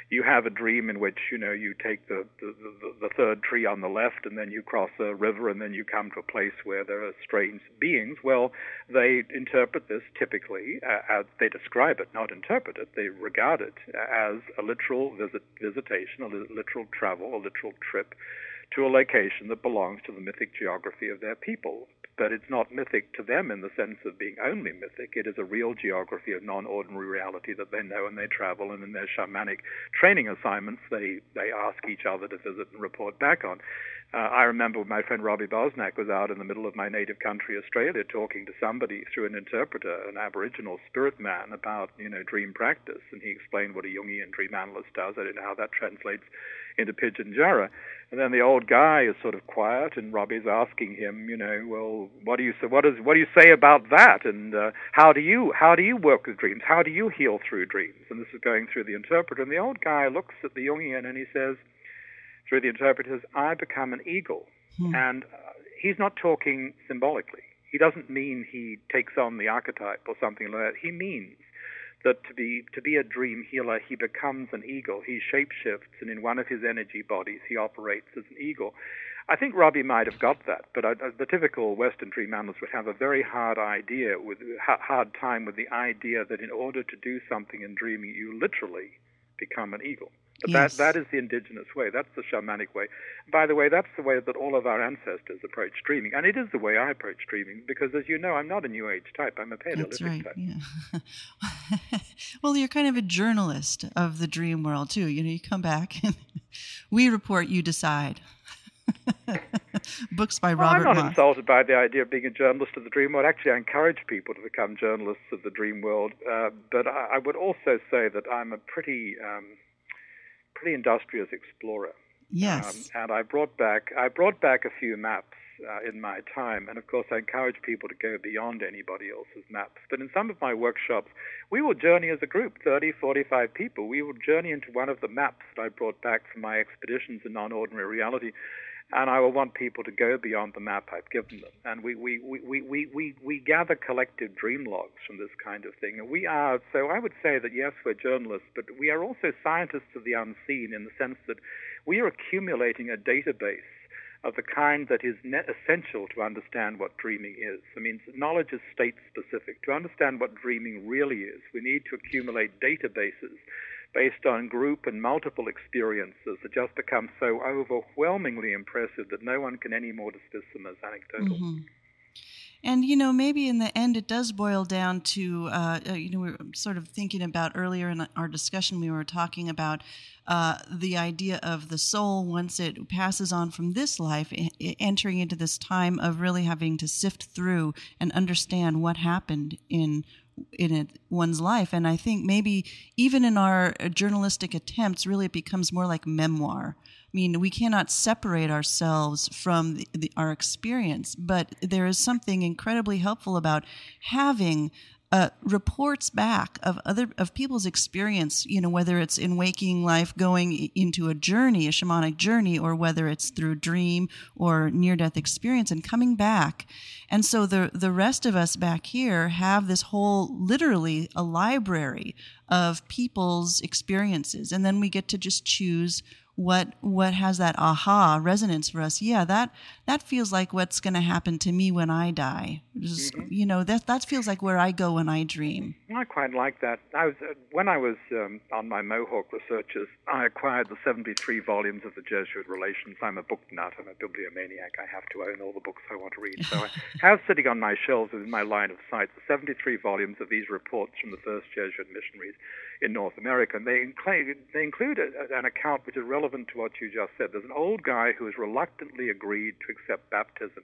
You have a dream in which, you know, you take the, the, the, the third tree on the left, and then you cross a river, and then you come to a place where there are strange beings. Well, they interpret this typically, uh, as they describe it, not interpret it. They regard it as a literal visit, visitation, a literal travel, a literal trip to a location that belongs to the mythic geography of their people. But it's not mythic to them in the sense of being only mythic. It is a real geography of non-ordinary reality that they know and they travel, and in their shamanic training assignments, they, they ask each other to visit and report back on. Uh, I remember when my friend Robbie Bosnack was out in the middle of my native country, Australia, talking to somebody through an interpreter, an Aboriginal spirit man, about, you know, dream practice, and he explained what a Jungian dream analyst does. I don't know how that translates into Pijinjara. And then the old guy is sort of quiet, and Robbie's asking him, you know, well, what do you say? What is? What do you say about that? And uh, how do you how do you work with dreams? How do you heal through dreams? And this is going through the interpreter. And the old guy looks at the Jungian and he says, through the interpreter, I become an eagle. Hmm. And uh, he's not talking symbolically. He doesn't mean he takes on the archetype or something like that. He means that to be to be a dream healer, he becomes an eagle. He shapeshifts, and in one of his energy bodies, he operates as an eagle. I think Robbie might have got that, but I, the typical Western dream analyst would have a very hard idea, with hard time with the idea that in order to do something in dreaming, you literally become an eagle. But yes. that, that is the indigenous way. That's the shamanic way. By the way, that's the way that all of our ancestors approach dreaming. And it is the way I approach dreaming because, as you know, I'm not a New Age type. I'm a Paleolithic that's right. type. Yeah. Well, you're kind of a journalist of the dream world, too. You know, you come back and we report, you decide. Books by well, Robert Moss. I'm not Moss. insulted by the idea of being a journalist of the dream world. Actually, I encourage people to become journalists of the dream world. Uh, but I, I would also say that I'm a pretty... Um, pretty industrious explorer. Yes. Um, and I brought back I brought back a few maps uh, in my time, and of course I encourage people to go beyond anybody else's maps. But in some of my workshops, we will journey as a group, thirty, forty-five people. We will journey into one of the maps that I brought back from my expeditions in Non-Ordinary Reality, and I will want people to go beyond the map I've given them. And we we, we, we, we, we, we gather collective dream logs from this kind of thing. And we are, so I would say that, yes, we're journalists, but we are also scientists of the unseen in the sense that we are accumulating a database of the kind that is net essential to understand what dreaming is. I mean, knowledge is state-specific. To understand what dreaming really is, we need to accumulate databases based on group and multiple experiences that just become so overwhelmingly impressive that no one can anymore dismiss them as anecdotal. Mm-hmm. And, you know, maybe in the end it does boil down to, uh, you know, we were sort of thinking about earlier in our discussion, we were talking about uh, the idea of the soul once it passes on from this life, entering into this time of really having to sift through and understand what happened in in it, one's life. And I think maybe even in our journalistic attempts, really it becomes more like memoir. I mean, we cannot separate ourselves from the, the, our experience, but there is something incredibly helpful about having uh, reports back of other of people's experience, you know, whether it's in waking life going into a journey, a shamanic journey, or whether it's through dream or near-death experience and coming back. And so the the rest of us back here have this whole, literally, a library of people's experiences. And then we get to just choose what what has that aha resonance for us. Yeah, that that feels like what's going to happen to me when I die. Just, mm-hmm. You know, that that feels like where I go when I dream. I quite like that. I was uh, when I was um, on my Mohawk researches, I acquired the seventy-three volumes of the Jesuit Relations. I'm a book nut. I'm a bibliomaniac. I have to own all the books I want to read. So I have sitting on my shelves within my line of sight the seventy-three volumes of these reports from the first Jesuit missionaries in North America. And they include they include a, an account which is relevant relevant to what you just said. There's an old guy who has reluctantly agreed to accept baptism,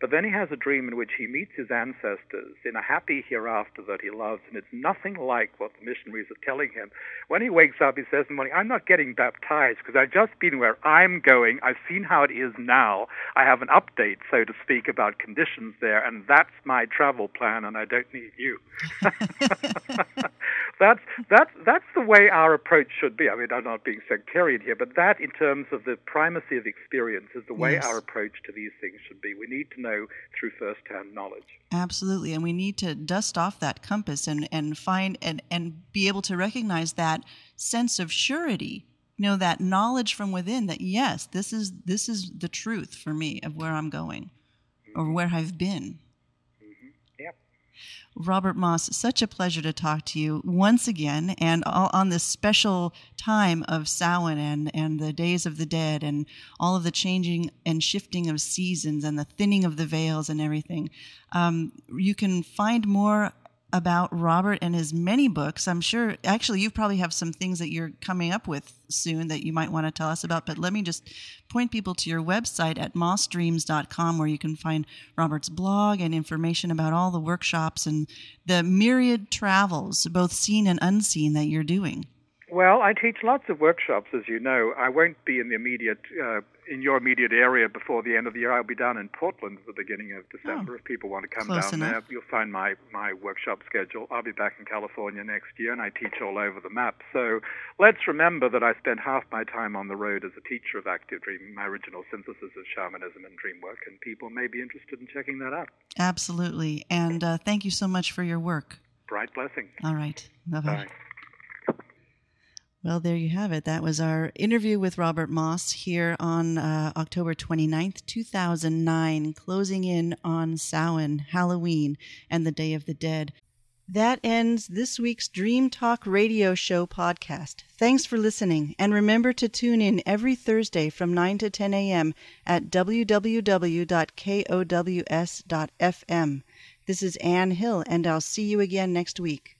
but then he has a dream in which he meets his ancestors in a happy hereafter that he loves, and it's nothing like what the missionaries are telling him. When he wakes up, he says in the morning, I'm not getting baptized because I've just been where I'm going. I've seen how it is now. I have an update, so to speak, about conditions there, and that's my travel plan, and I don't need you. That's that's that's the way our approach should be. I mean, I'm not being sectarian here, but that, in terms of the primacy of experience, is the way yes. our approach to these things should be. We need to know through first-hand knowledge. Absolutely, and we need to dust off that compass and and find and and be able to recognize that sense of surety. You know, that knowledge from within that yes, this is this is the truth for me of where I'm going, mm-hmm. or where I've been. Robert Moss, such a pleasure to talk to you once again, and all on this special time of Samhain and, and the Days of the Dead and all of the changing and shifting of seasons and the thinning of the veils and everything. Um, you can find more about Robert and his many books. I'm sure, actually, you probably have some things that you're coming up with soon that you might want to tell us about, but let me just point people to your website at moss dreams dot com, where you can find Robert's blog and information about all the workshops and the myriad travels, both seen and unseen, that you're doing. Well, I teach lots of workshops, as you know. I won't be in the immediate, uh, in your immediate area before the end of the year. I'll be down in Portland at the beginning of December. Oh, if people want to come down enough. There, you'll find my, my workshop schedule. I'll be back in California next year, and I teach all over the map. So let's remember that I spent half my time on the road as a teacher of active dreaming, my original synthesis of shamanism and dream work, and people may be interested in checking that out. Absolutely. And uh, thank you so much for your work. Bright blessing. All right. Bye-bye. Bye. Well, there you have it. That was our interview with Robert Moss here on uh, October twenty-ninth, two thousand nine, closing in on Samhain, Halloween, and the Day of the Dead. That ends this week's Dream Talk Radio Show podcast. Thanks for listening, and remember to tune in every Thursday from nine to ten a.m. at w w w dot kows dot f m. This is Anne Hill, and I'll see you again next week.